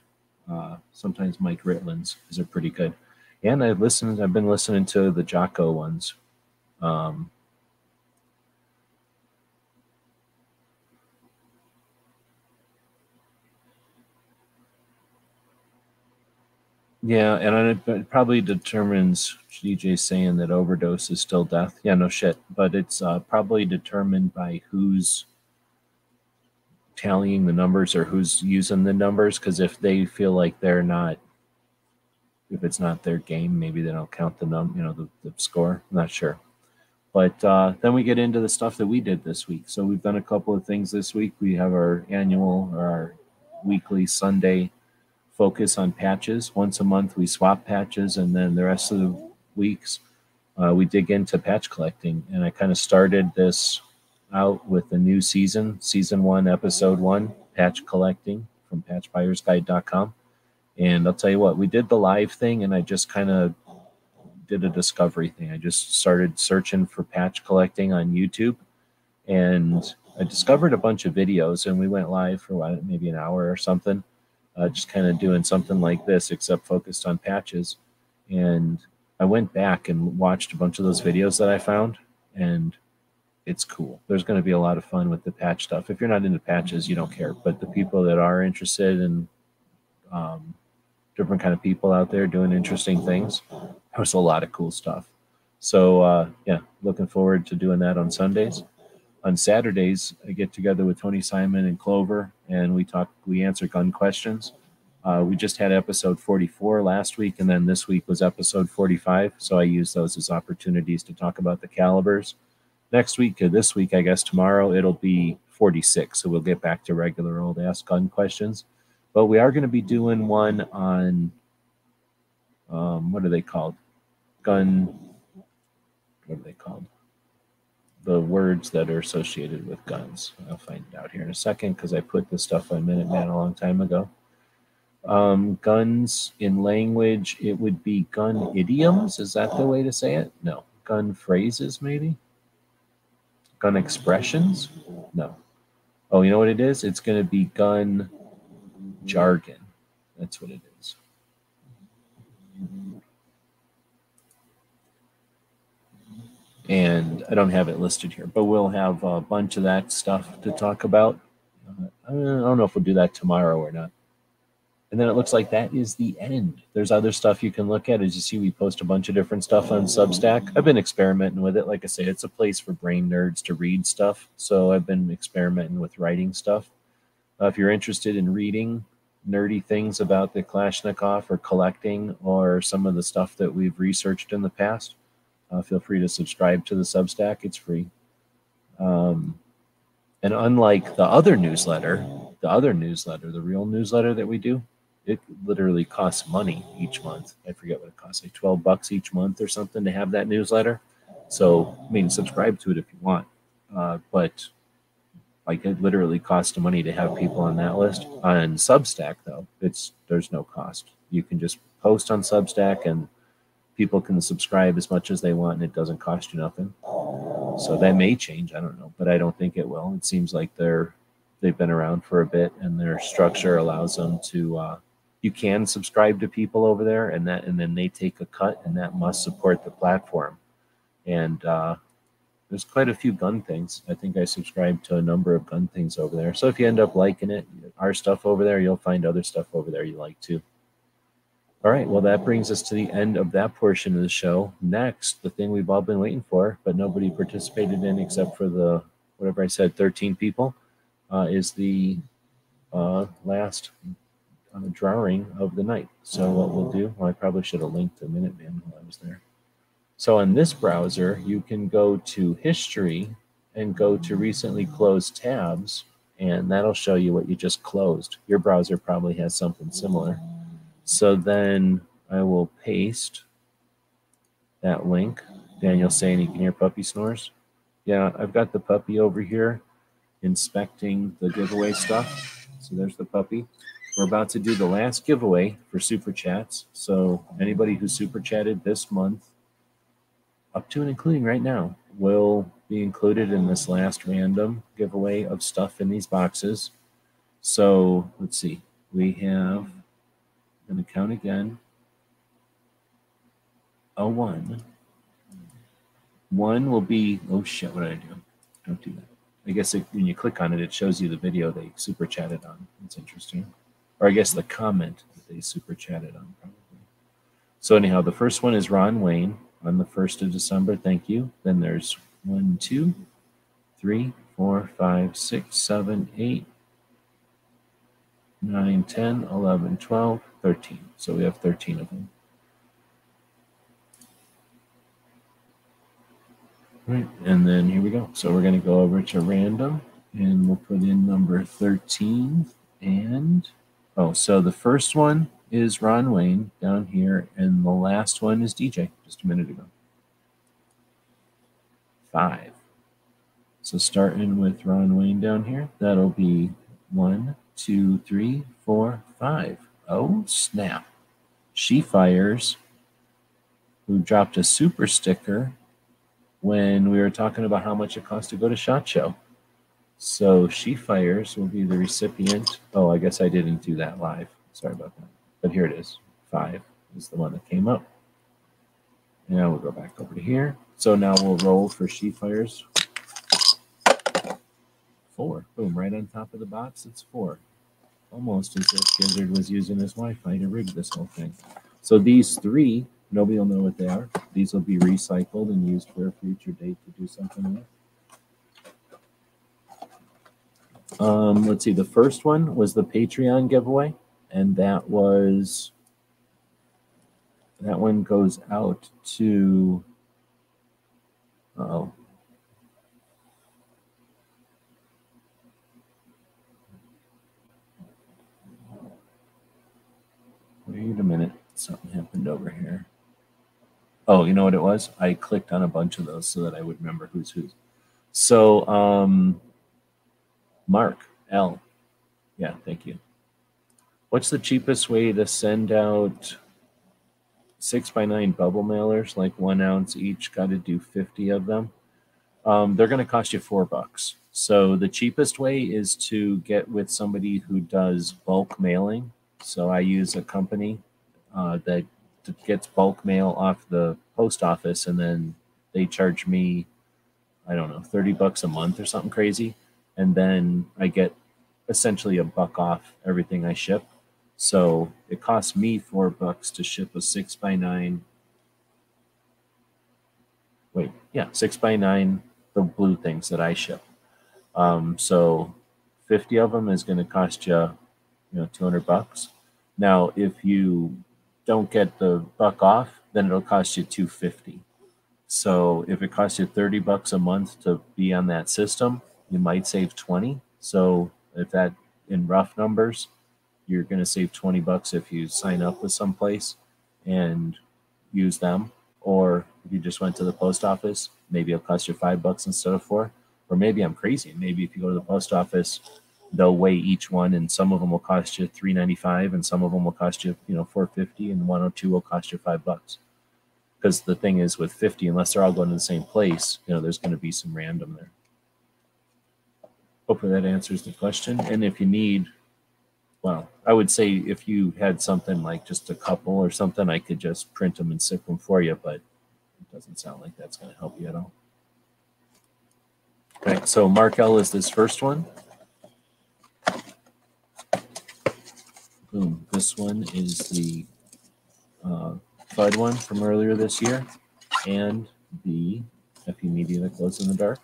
sometimes Mike Ritland's. These are pretty good. And I've been listening to the Jocko ones. Yeah, and it probably determines, DJ's saying that overdose is still death. Yeah, no shit. But it's probably determined by who's tallying the numbers or who's using the numbers, because if they feel like if it's not their game, maybe they don't count the the score. I'm not sure. But then we get into the stuff that we did this week. So we've done a couple of things this week. We have our weekly Sunday focus on patches. Once a month, we swap patches, and then the rest of the weeks, we dig into patch collecting. And I kind of started this out with the new season 1, episode 1, patch collecting from patchbuyersguide.com. And I'll tell you what, we did the live thing, and I just kind of did a discovery thing. I just started searching for patch collecting on YouTube, and I discovered a bunch of videos, and we went live for maybe an hour or something. Just kind of doing something like this, except focused on patches. And I went back and watched a bunch of those videos that I found, and it's cool. There's going to be a lot of fun with the patch stuff. If you're not into patches, you don't care. But the people that are interested in different kind of people out there doing interesting things, there's a lot of cool stuff. So, yeah, looking forward to doing that on Sundays. On Saturdays, I get together with Tony Simon and Clover, and we answer gun questions. We just had episode 44 last week, and then this week was episode 45. So I use those as opportunities to talk about the calibers. Next week, or this week, I guess tomorrow, it'll be 46. So we'll get back to regular old Ask Gun questions. But we are going to be doing one on, what are they called? What are they called? The words that are associated with guns. I'll find it out here in a second, because I put this stuff on Minuteman a long time ago. Guns in language, it would be gun idioms. Is that the way to say it? No. Gun phrases, maybe? Gun expressions? No. Oh, you know what it is? It's going to be gun jargon. That's what it is. And I don't have it listed here, but we'll have a bunch of that stuff to talk about. I don't know if we'll do that tomorrow or not. And then it looks like that is the end. There's other stuff you can look at. As you see, we post a bunch of different stuff on Substack. I've been experimenting with it. Like I say, it's a place for brain nerds to read stuff. So I've been experimenting with writing stuff. If you're interested in reading nerdy things about the Kalashnikov or collecting or some of the stuff that we've researched in the past, feel free to subscribe to the Substack. It's free. And unlike the other newsletter, the real newsletter that we do, it literally costs money each month. I forget what it costs, like $12 each month or something to have that newsletter. So, I mean, subscribe to it if you want. But like, it literally costs money to have people on that list. On Substack, though, there's no cost. You can just post on Substack, and people can subscribe as much as they want, and it doesn't cost you nothing. So that may change, I don't know, but I don't think it will. It seems like they've been around for a bit, and their structure allows them to, you can subscribe to people over there, and then they take a cut, and that must support the platform. And there's quite a few gun things. I think I subscribe to a number of gun things over there. So if you end up liking it, our stuff over there, you'll find other stuff over there you like too. All right, well, that brings us to the end of that portion of the show. Next, the thing we've all been waiting for, but nobody participated in except for the, whatever I said, 13 people, is the last drawing of the night. So what we'll do, well, I probably should have linked the Minuteman while I was there. So on this browser, you can go to history and go to recently closed tabs, and that'll show you what you just closed. Your browser probably has something similar. So then I will paste that link. Daniel's saying you can hear puppy snores. Yeah, I've got the puppy over here inspecting the giveaway stuff. So there's the puppy. We're about to do the last giveaway for Super Chats. So anybody who Super Chatted this month, up to and including right now, will be included in this last random giveaway of stuff in these boxes. So let's see. We have... I'm going to count again. A one. One will be, oh shit, what did I do? Don't do that. I guess it, when you click on it, it shows you the video they super chatted on. That's interesting. Or I guess the comment that they super chatted on, probably. So anyhow, the first one is Ron Wayne on the 1st of December. Thank you. Then there's 1, 2, 3, 4, 5, 6, 7, 8, 9, 10, 11, 12, 13. So we have 13 of them. All right, and then here we go. So we're going to go over to random, and we'll put in number 13. And, oh, so the first one is Ron Wayne down here, and the last one is DJ, just a minute ago. 5. So starting with Ron Wayne down here, that'll be 1, 2, 3, 4, 5. Oh, snap. She Fires, who dropped a super sticker when we were talking about how much it costs to go to SHOT Show. So She Fires will be the recipient. Oh, I guess I didn't do that live. Sorry about that. But here it is. 5 is the one that came up. Now we'll go back over to here. So now we'll roll for She Fires. 4. Boom, right on top of the box, it's 4. Almost as if Gizzard was using his Wi-Fi to rig this whole thing. So these 3, nobody will know what they are. These will be recycled and used for a future date to do something with. Let's see, the first one was the Patreon giveaway, and that was, that one goes out to, uh-oh. Wait a minute, something happened over here. Oh, you know what it was? I clicked on a bunch of those so that I would remember who's who. So, Mark L. Yeah, thank you. What's the cheapest way to send out 6x9 bubble mailers, like 1 ounce each? Got to do 50 of them. They're going to cost you $4. So the cheapest way is to get with somebody who does bulk mailing. So I use a company that gets bulk mail off the post office, and then they charge me, I don't know, $30 a month or something crazy. And then I get essentially $1 off everything I ship. So it costs me $4 to ship a 6x9. Wait, yeah, 6x9, the blue things that I ship. So 50 of them is going to cost you, you know, $200. Now, if you don't get the $1 off, then it'll cost you $250. So if it costs you $30 a month to be on that system, you might save 20. So if that, in rough numbers, you're going to save $20 if you sign up with someplace and use them. Or if you just went to the post office, maybe it'll cost you $5 instead of $4. Or maybe I'm crazy. Maybe if you go to the post office, they'll weigh each one, and some of them will cost you $3.95, and some of them will cost you, you know, $4.50, and 102 will cost you $5. Because the thing is, with 50, unless they're all going to the same place, you know, there's going to be some random there. Hopefully that answers the question. And if you need, well, I would say if you had something like just a couple or something, I could just print them and zip them for you, but it doesn't sound like that's going to help you at all. Okay, so Mark L is this first one. Boom, this one is the FUD one from earlier this year, and the FE Media that glows in the dark.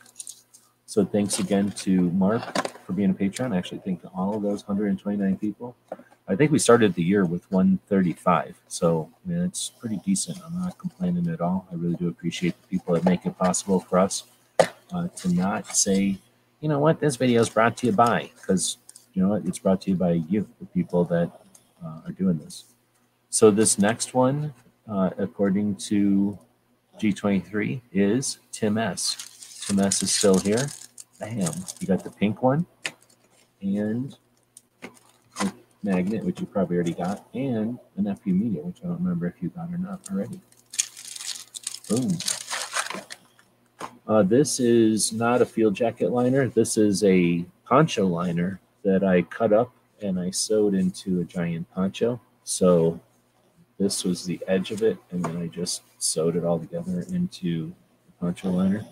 So thanks again to Mark for being a patron. I actually think to all of those 129 people. I think we started the year with 135, so I mean, it's pretty decent. I'm not complaining at all. I really do appreciate the people that make it possible for us to not say, you know what, this video is brought to you by, because you know what, it's brought to you by you, the people that are doing this. So this next one, according to G23, is Tim S. Tim S is still here. Bam, you got the pink one, and Magnet, which you probably already got, and an FP Media, which I don't remember if you got or not already. Boom. This is not a field jacket liner. This is a poncho liner that I cut up and I sewed into a giant poncho. So this was the edge of it, and then I just sewed it all together into the poncho liner.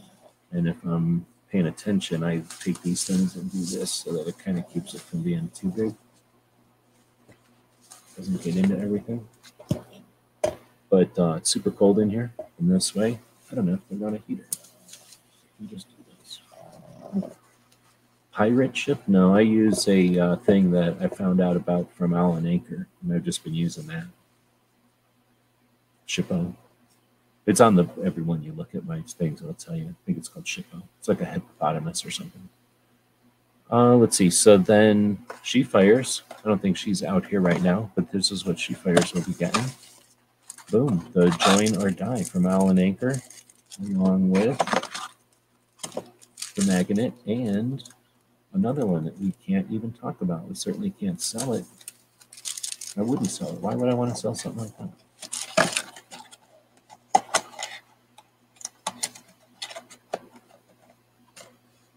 And if I'm paying attention, I take these things and do this so that it kind of keeps it from being too big. Doesn't get into everything, but it's super cold in here. In this way, I don't know if we got a heater. You just do this. Pirate ship? No, I use a thing that I found out about from Allen Anchor, and I've just been using that. Shippo. It's on the everyone you look at my things. I'll tell you. I think it's called Shippo. It's like a hippopotamus or something. Let's see. So then She Fires. I don't think she's out here right now, but this is what She Fires will be getting. Boom. The Join or Die from Allen Anchor, along with the Magnet and another one that we can't even talk about. We certainly can't sell it. I wouldn't sell it. Why would I want to sell something like that?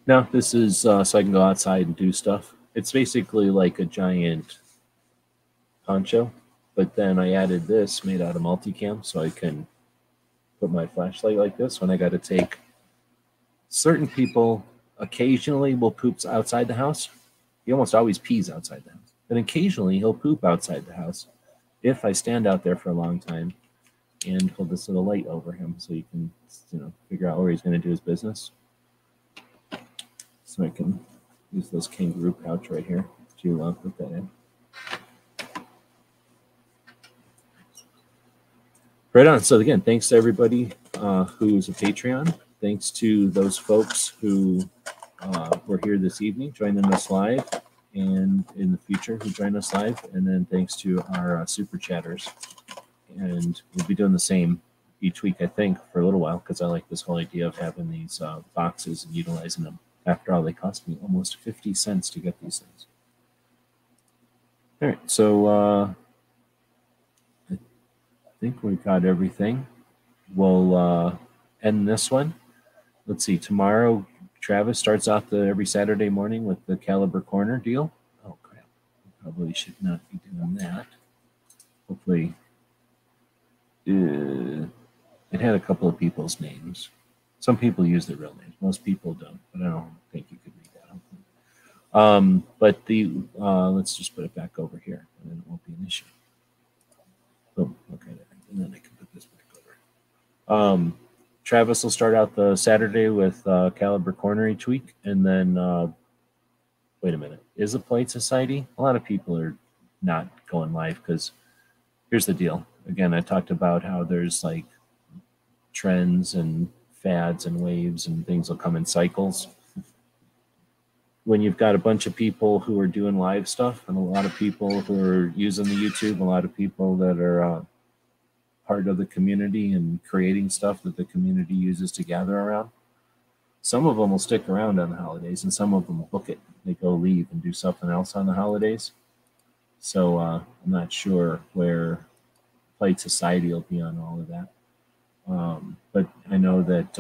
No, this is so I can go outside and do stuff. It's basically like a giant poncho, but then I added this made out of multicam so I can put my flashlight like this when I got to take certain people occasionally will poop outside the house. He almost always pees outside the house, but occasionally he'll poop outside the house if I stand out there for a long time and hold this little light over him so you can, you know, figure out where he's going to do his business. So I can use this kangaroo pouch right here. Do you want to put that in? Right on. So again, thanks to everybody who is a Patreon. Thanks to those folks who were here this evening, joining us live, and in the future who join us live. And then thanks to our super chatters. And we'll be doing the same each week, I think, for a little while, because I like this whole idea of having these boxes and utilizing them. After all, they cost me almost 50 cents to get these things. All right, so I think we've got everything. We'll end this one. Let's see, tomorrow Travis starts off every Saturday morning with the Caliber Corner deal. Oh, crap. I probably should not be doing that. Hopefully, it had a couple of people's names. Some people use their real names. Most people don't, but I don't think you could read that. But the let's just put it back over here, and then it won't be an issue. Boom. Okay, and then I can put this back over. Travis will start out the Saturday with Caliber Corner each week, and then wait a minute. Is the Plate Society? A lot of people are not going live because here's the deal. Again, I talked about how there's like trends and fads and waves and things will come in cycles. When you've got a bunch of people who are doing live stuff and a lot of people who are using the YouTube, a lot of people that are part of the community and creating stuff that the community uses to gather around, some of them will stick around on the holidays and some of them will book it. They go leave and do something else on the holidays. So I'm not sure where Plate Society will be on all of that. But I know that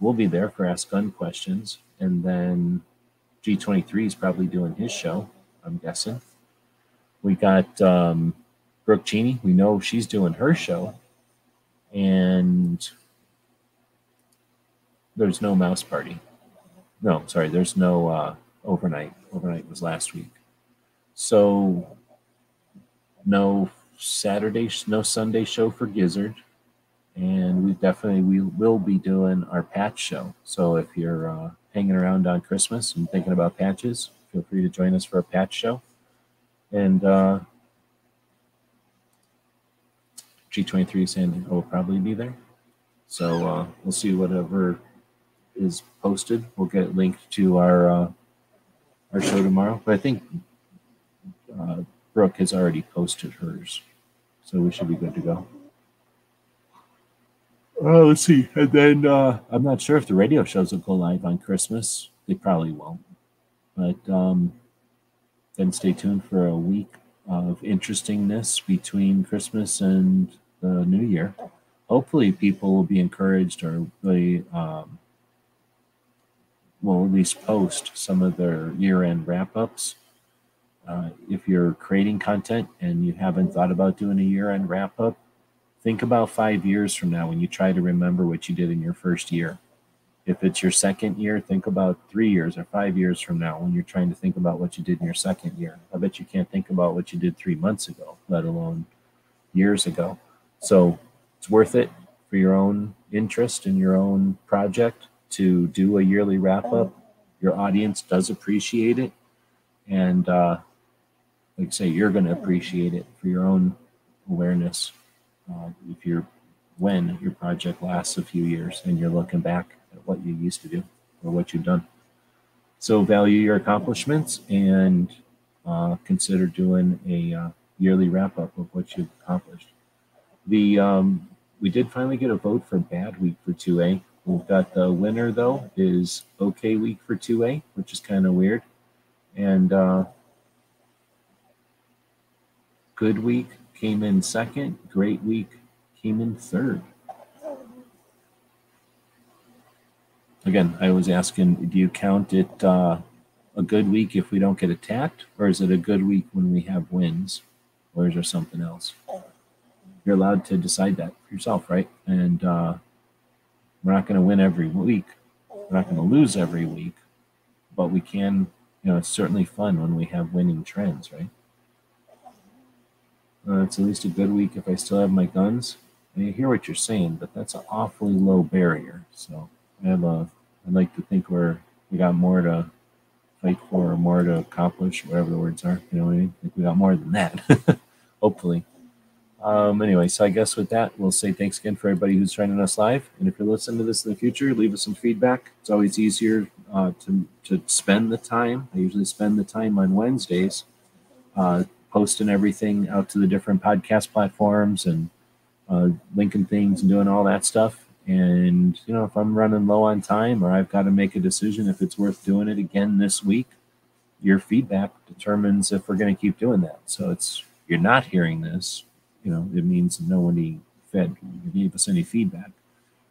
we'll be there for Ask Gun Questions, and then G23 is probably doing his show, I'm guessing. We got Brooke Cheney. We know she's doing her show, and there's no Mouse Party. No, sorry, there's no overnight. Overnight was last week. So no Saturday, no Sunday show for Gizzard. And we will be doing our patch show. So if you're hanging around on Christmas and thinking about patches, feel free to join us for a patch show. And G23 San Diego will probably be there. So we'll see whatever is posted. We'll get it linked to our show tomorrow. But I think Brooke has already posted hers. So we should be good to go. Let's see. And then I'm not sure if the radio shows will go live on Christmas. They probably won't. But then stay tuned for a week of interestingness between Christmas and the New Year. Hopefully people will be encouraged or they will at least post some of their year-end wrap-ups. If you're creating content and you haven't thought about doing a year-end wrap-up, think about 5 years from now when you try to remember what you did in your first year. If it's your second year, think about 3 years or 5 years from now when you're trying to think about what you did in your second year. I bet you can't think about what you did 3 months ago, let alone years ago. So it's worth it for your own interest and your own project to do a yearly wrap-up. Your audience does appreciate it. And like I say, you're going to appreciate it for your own awareness. If you're when your project lasts a few years and you're looking back at what you used to do or what you've done. So value your accomplishments and consider doing a yearly wrap-up of what you've accomplished. We did finally get a vote for Bad Week for 2A. We've got the winner, though, is OK Week for 2A, which is kind of weird. And Good Week came in second, Great Week came in third. Again, I was asking, do you count it a good week if we don't get attacked? Or is it a good week when we have wins? Or is there something else? You're allowed to decide that for yourself, right? And we're not going to win every week. We're not going to lose every week. But we can, you know, it's certainly fun when we have winning trends, right? It's at least a good week if I still have my guns. I hear what you're saying, but that's an awfully low barrier. So I'd like to think we got more to fight for or more to accomplish, whatever the words are. You know what I mean? I think we got more than that, hopefully. Anyway, so I guess with that, we'll say thanks again for everybody who's joining us live. And if you're listening to this in the future, leave us some feedback. It's always easier to spend the time. I usually spend the time on Wednesdays posting everything out to the different podcast platforms and linking things and doing all that stuff. And, you know, if I'm running low on time or I've got to make a decision if it's worth doing it again this week, your feedback determines if we're going to keep doing that. So you're not hearing this, you know, it means nobody gave us any feedback.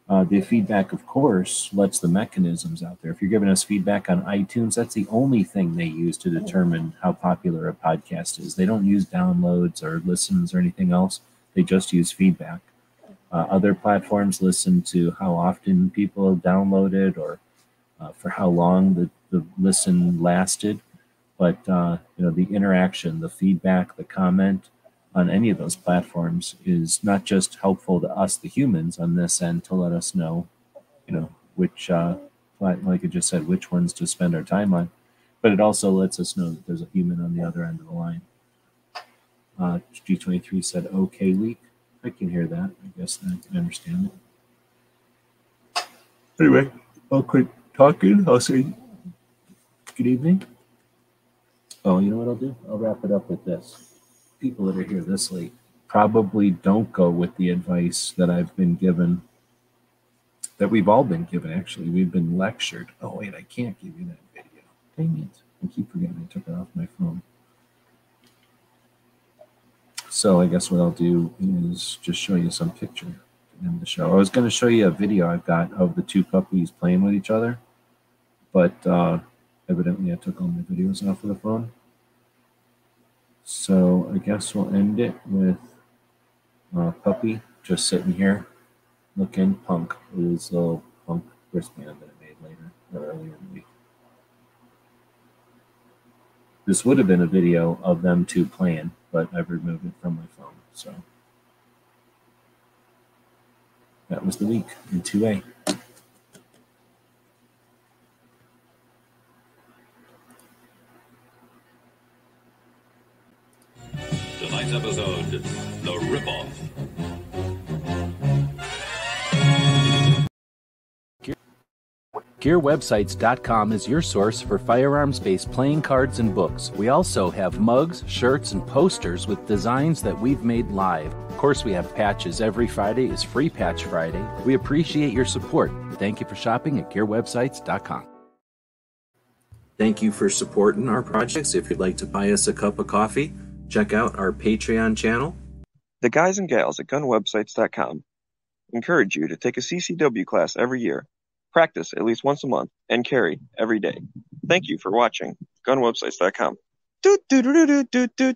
The feedback, of course, lets the mechanisms out there. If you're giving us feedback on iTunes, that's the only thing they use to determine how popular a podcast is. They don't use downloads or listens or anything else. They just use feedback. Other platforms listen to how often people have downloaded or for how long the listen lasted. But you know, the interaction, the feedback, the comment on any of those platforms is not just helpful to us, the humans, on this end to let us know, you know, which, like I just said, which ones to spend our time on, but it also lets us know that there's a human on the other end of the line. G23 said, okay, leak. I can hear that. I guess I can understand it. Anyway, I'll quit talking. I'll say good evening. Oh, you know what I'll do? I'll wrap it up with this. People that are here this late probably don't go with the advice that I've been given, that we've all been given, actually. We've been lectured. Oh, wait, I can't give you that video. Dang it. I keep forgetting I took it off my phone. So I guess what I'll do is just show you some picture in the show. I was going to show you a video I've got of the two puppies playing with each other, but evidently I took all my videos off of the phone. So I guess we'll end it with Puppy just sitting here looking punk with his little punk wristband that I made later or earlier in the week. This would have been a video of them two playing, but I've removed it from my phone. So that was the week in 2A. Tonight's episode, The Ripoff. GearWebsites.com is your source for firearms-based playing cards and books. We also have mugs, shirts, and posters with designs that we've made live. Of course, we have patches. Every Friday is Free Patch Friday. We appreciate your support. Thank you for shopping at GearWebsites.com. Thank you for supporting our projects. If you'd like to buy us a cup of coffee, check out our Patreon channel. The guys and gals at gunwebsites.com encourage you to take a CCW class every year, practice at least once a month, and carry every day. Thank you for watching gunwebsites.com.